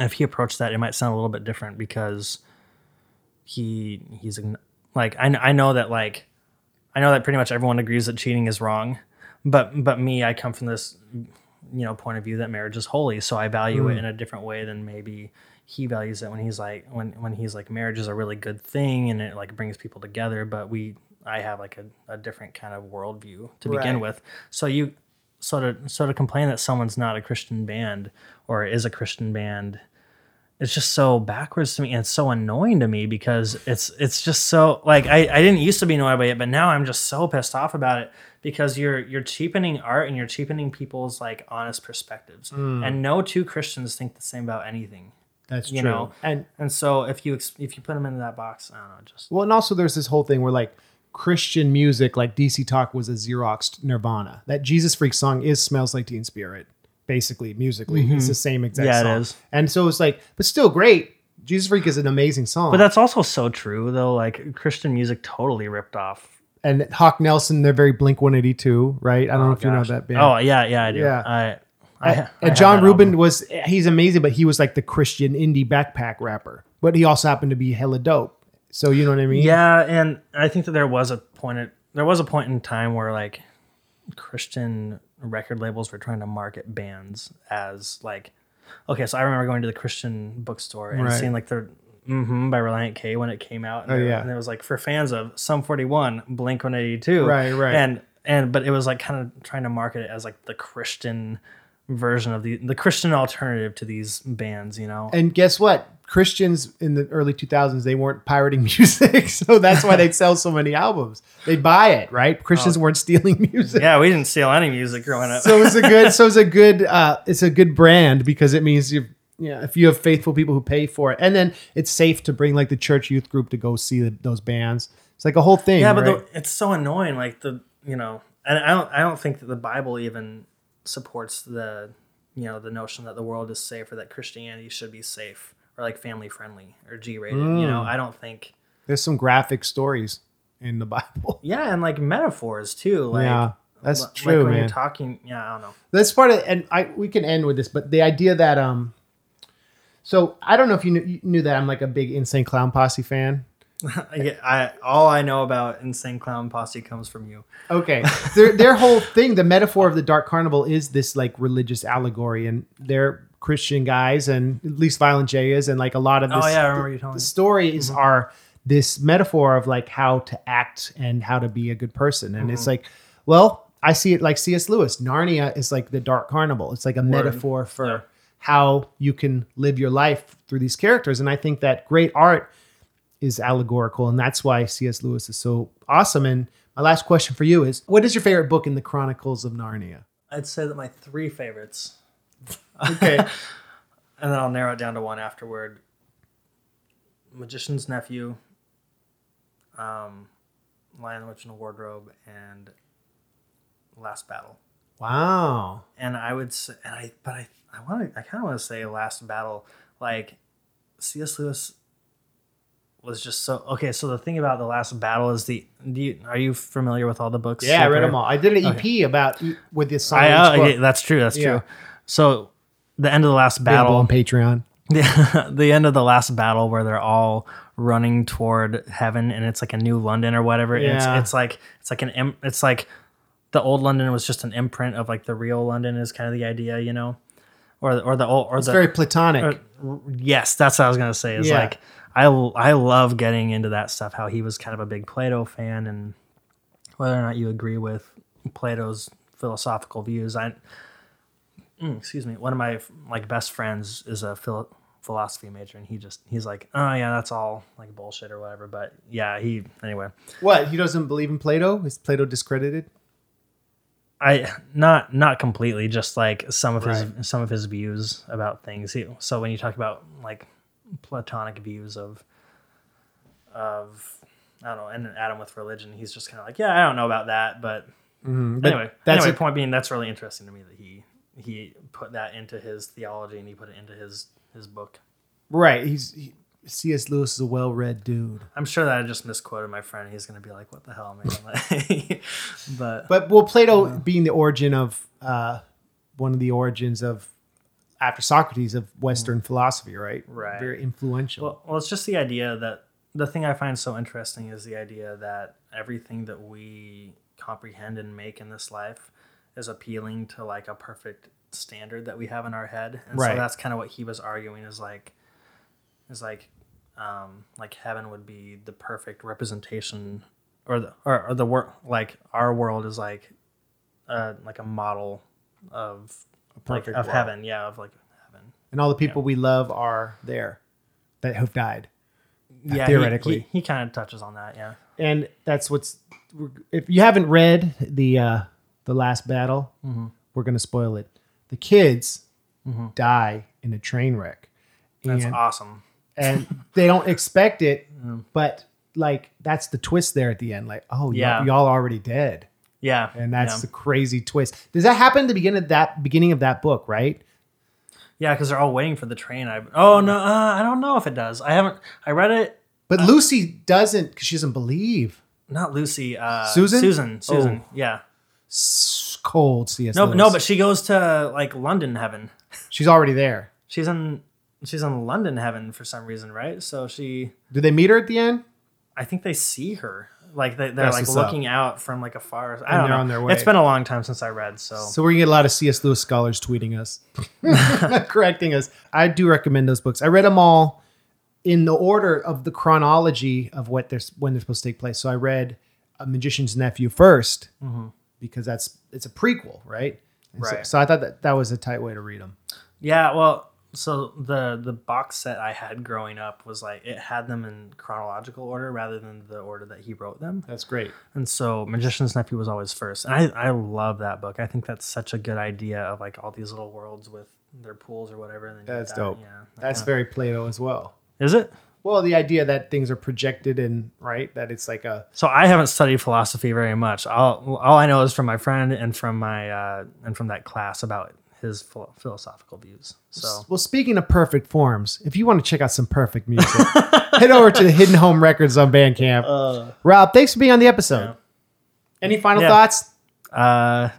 if he approached that, it might sound a little bit different because he's like, I know that pretty much everyone agrees that cheating is wrong, but me, I come from this, you know, point of view that marriage is holy. So I value it in a different way than maybe he values it when he's like, when he's like, marriage is a really good thing and it like brings people together. But I have like a different kind of worldview to begin with. So to complain that someone's not a Christian band or is a Christian band, it's just so backwards to me. And it's so annoying to me because it's just so like, I didn't used to be annoyed by it, but now I'm just so pissed off about it because you're cheapening art and you're cheapening people's like honest perspectives. And no two Christians think the same about anything. That's true. You know? And so if you put them into that box, I don't know, just... Well, and also there's this whole thing where like Christian music, like DC Talk was a Xeroxed Nirvana. That Jesus Freak song is Smells Like Teen Spirit, basically, musically. Mm-hmm. It's the same exact song. Yeah, it is. And so it's like, but still great. Jesus Freak is an amazing song. But that's also so true, though. Like Christian music totally ripped off. And Hawk Nelson, they're very Blink-182, right? I don't know if you know that band. Oh, yeah, I do. Yeah. And John Rubin he's amazing, but he was like the Christian indie backpack rapper, but he also happened to be hella dope. So you know what I mean? Yeah. And I think that there was a point in time where like Christian record labels were trying to market bands as like, okay, so I remember going to the Christian bookstore and seeing like their by Reliant K when it came out. And and it was like for fans of Sum 41, Blink-182. Right. But it was like kind of trying to market it as like the Christian version of the Christian alternative to these bands, you know. And guess what? Christians in the early 2000s, they weren't pirating music, so that's why they'd sell so many albums. They'd buy it, right? Christians weren't stealing music. Yeah, we didn't steal any music growing up. So it's a good brand because it means if you have faithful people who pay for it, and then it's safe to bring like the church youth group to go see those bands. It's like a whole thing. Yeah, but right? It's so annoying. Like the and I don't think that the Bible even supports the the notion that the world is safe or that Christianity should be safe or like family friendly or G-rated. I don't think there's some graphic stories in the Bible, and like metaphors too, like that's true, like when you're talking, I don't know, that's part of, and we can end with this, but the idea that so I don't know if you knew that I'm like a big Insane Clown Posse fan. All I know about Insane Clown Posse comes from you. Okay. Their whole thing, the metaphor of the Dark Carnival is this like religious allegory, and they're Christian guys, and at least Violent J is, and like a lot of this, I remember you telling me. The stories are this metaphor of like how to act and how to be a good person, and it's like, well, I see it like C.S. Lewis. Narnia is like the Dark Carnival. It's like a metaphor for how you can live your life through these characters, and I think that great art is allegorical, and that's why C.S. Lewis is so awesome. And my last question for you is, what is your favorite book in the Chronicles of Narnia? I'd say that my three favorites. Okay. And then I'll narrow it down to one afterward. Magician's Nephew, Lion, the Witch, and the Wardrobe, and Last Battle. Wow. And I would say, I kind of want to say Last Battle. Like C.S. Lewis was just so okay. So the thing about The Last Battle is are you familiar with all the books? Yeah, I read them all. I did an EP about with this song. That's true. That's true. So the end of The Last Battle on Patreon. The end of The Last Battle where they're all running toward heaven and it's like a new London or whatever. Yeah. And it's like the old London was just an imprint of like the real London is kind of the idea, you know, it's very platonic. Yes. That's what I was going to say is like, I love getting into that stuff. How he was kind of a big Plato fan, and whether or not you agree with Plato's philosophical views, one of my like best friends is a philosophy major, and he's like, oh yeah, that's all like bullshit or whatever. But yeah, anyway. What, he doesn't believe in Plato? Is Plato discredited? Not completely, just like some of his views about things. So when you talk about like Platonic views of I don't know, and Adam with religion, he's just kind of like, yeah, I don't know about that, but anyway. That's point being, that's really interesting to me that he put that into his theology and he put it into his book. Right. C.S. Lewis is a well-read dude. I'm sure that I just misquoted my friend. He's going to be like, what the hell, man? But Plato being the origin of one of the origins of after Socrates of Western philosophy, right? Right. Very influential. Well, it's just the idea that the thing I find so interesting is the idea that everything that we comprehend and make in this life is appealing to like a perfect standard that we have in our head. And so that's kind of what he was arguing is like heaven would be the perfect representation or the world, like our world is like a model of a perfect like, of world. Heaven. Yeah. Of like heaven. And all the people we love are there that have died. Yeah. Theoretically. He kind of touches on that. Yeah. And that's if you haven't read The Last Battle, we're going to spoil it. The kids die in a train wreck. That's awesome. And they don't expect it, but like that's the twist there at the end. Like, oh, yeah, y'all already dead. Yeah. And that's the crazy twist. Does that happen at the beginning of that book, right? Yeah, because they're all waiting for the train. I don't know if it does. I read it. But Lucy doesn't, because she doesn't believe. Not Lucy. Susan. Oh. Yeah. Cold C.S. Lewis. No, but she goes to like London heaven. She's already there. She's in London heaven for some reason, right? So do they meet her at the end? I think they see her. Like they're like looking out from like afar. I don't know. On their way. It's been a long time since I read. So we're gonna get a lot of C.S. Lewis scholars tweeting us, correcting us. I do recommend those books. I read them all in the order of the chronology of when they're supposed to take place. So I read A Magician's Nephew first. Mm-hmm. Because it's a prequel, right? And right. So I thought that was a tight way to read them. Yeah, well, so the box set I had growing up was like, it had them in chronological order rather than the order that he wrote them. That's great. And so Magician's Nephew was always first. And I love that book. I think that's such a good idea of like all these little worlds with their pools or whatever. And that's dope. Yeah, that's very Plato as well. Is it? Well, the idea that things are projected and right, that it's like a. So I haven't studied philosophy very much. All I know is from my friend and from my from that class about his philosophical views. So, well, speaking of perfect forms, if you want to check out some perfect music, head over to the Hidden Home Records on Bandcamp. Rob, thanks for being on the episode. Yeah. Any final thoughts?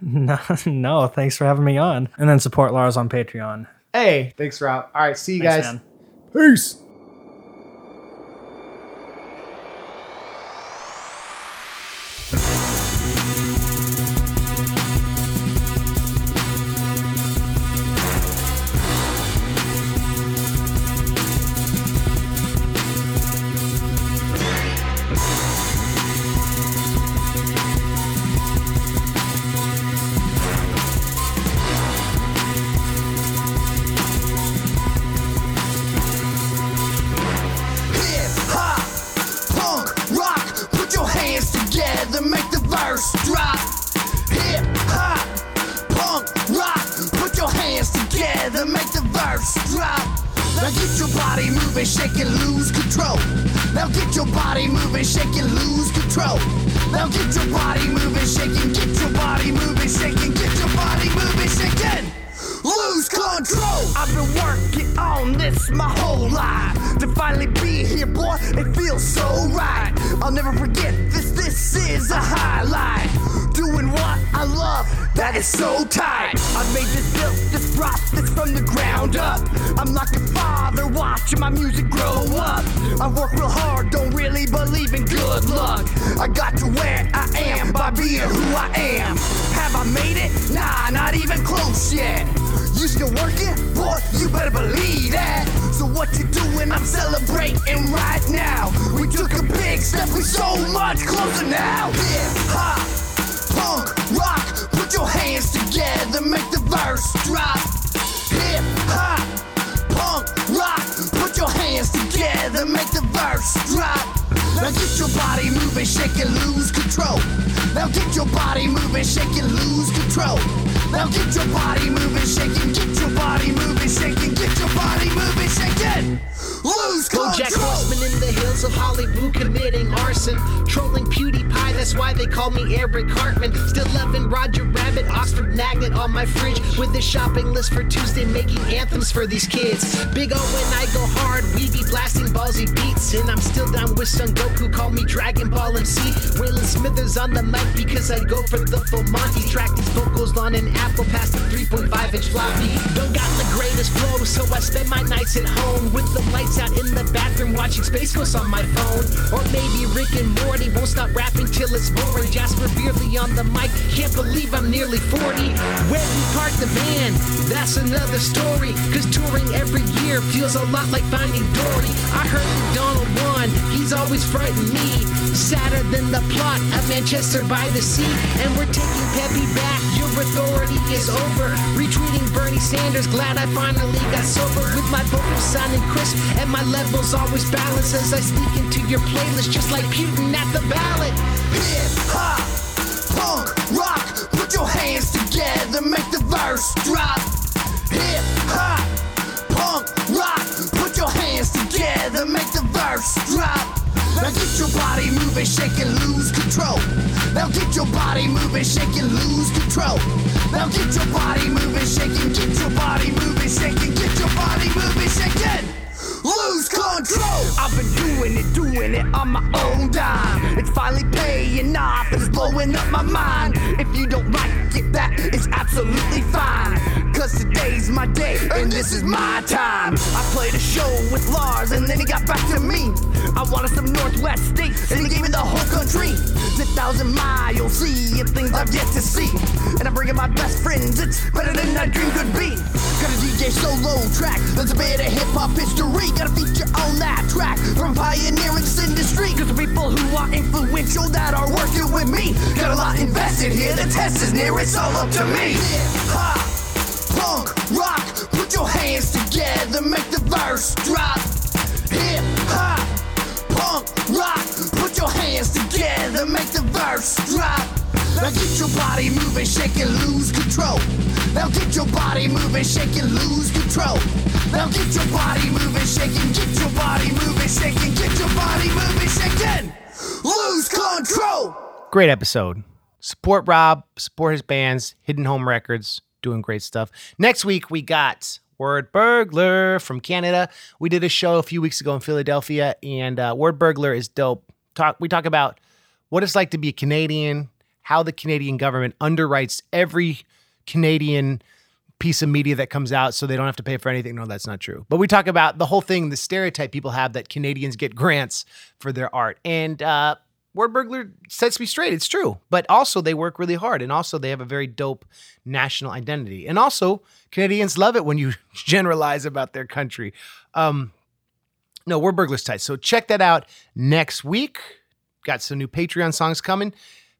No. Thanks for having me on, and then support Lars on Patreon. Hey, thanks, Rob. All right, see you guys. Man. Peace. Lose Control! control. I've been working on this my whole life. To finally be here, boy, it feels so right. I'll never forget this, this is a highlight. Doing what I love, that is so tight. I made this, built this, brought this from the ground up. I'm like a father watching my music grow up. I work real hard, don't really believe in good luck. I got to where I am by being who I am. Have I made it? Nah, not even close yet. You still working? Boy, you better believe that. So what you doing? I'm celebrating right now. We took a big step, we're so much closer now. Hip hop, punk, rock, put your hands together, make the verse drop. Hip hop, punk, rock, put your hands together, make the verse drop. Now get your body moving, shake and lose control. Now get your body moving, shake and lose control. Now get your body moving, shake and get your body moving, shake and get your body moving, shake and lose control. Jack Horseman in the hills of Hollywood committing arson, trolling PewDiePie, that's why they call me Eric Cartman. Still loving Roger Rabbit, Oxford Magnet on my fridge with the shopping list for Tuesday, making anthems for these kids. Big O and I go hard, we be blasting ballsy beats, and I'm still down with Son Goku. Who called me Dragon Ball MC. Waylon Smithers on the mic because I go for the full Monty. Track these vocals on an Apple past the 3.5 inch floppy. Don't got the greatest flow, so I spend my nights at home with the lights out in the bathroom watching Space Ghost on my phone. Or maybe Rick and Morty, won't stop rapping till it's boring. Jasper Beardley on the mic, can't believe I'm nearly 40. Where we park the van, that's another story, cause touring every year feels a lot like Finding Dory. I heard that Donald won, he's always frightened me, sadder than the plot of Manchester by the Sea. And we're taking Peppy back, your authority is over. Retweeting Bernie Sanders, glad I finally got sober. With my vocals sounding crisp and my levels always balanced as I sneak into your playlist just like Putin at the ballot. Hip hop, punk, rock, put your hands together, make the verse drop. Hip hop, punk, rock, put your hands together, make the verse drop. Now get your body moving, shake and lose control. Now get your body moving, shake and lose control. Now get your body moving, shake and get your body moving, shake and get your body moving, shake and lose control. I've been doing it on my own dime. It's finally paying off, it's blowing up my mind. If you don't like it, that is absolutely fine. Cause today's my day, and this is my time. I played a show with Lars, and then he got back to me. I wanted some Northwest states, and he gave me the whole country. It's 1,000 miles, sea of things I've yet to see. And I'm bringing my best friends, it's better than I dreamed could be. Got a DJ solo track, that's a bit of hip-hop history. Got a feature on that track, from pioneering this industry. Cause the people who are influential that are working with me. Got a lot invested here, the test is near, it's all up to me. Hip-hop, punk, rock, put your hands together, make the verse drop. Hip hop, punk, rock, put your hands together, make the verse drop. Now get your body moving, shake and lose control. Now get your body moving, shake and lose control. Now get your body moving, shake and get your body moving, shake and get your body moving, shake and lose control. Great episode. Support Rob, support his bands, Hidden Home Records. Doing great stuff. Next week, we got Word Burglar from Canada. We did a show a few weeks ago in Philadelphia, and Word Burglar is dope. We talk about what it's like to be a Canadian, how the Canadian government underwrites every Canadian piece of media that comes out so they don't have to pay for anything. No, that's not true. But we talk about the whole thing, the stereotype people have that Canadians get grants for their art. And Word Burglar sets me straight. It's true. But also they work really hard. And also they have a very dope national identity. And also Canadians love it when you generalize about their country. No, Word Burglar's tight. So check that out next week. Got some new Patreon songs coming.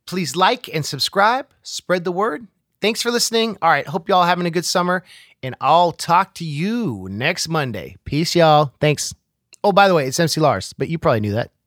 Please like and subscribe. Spread the word. Thanks for listening. All right. Hope y'all having a good summer. And I'll talk to you next Monday. Peace, y'all. Thanks. Oh, by the way, it's MC Lars, but you probably knew that.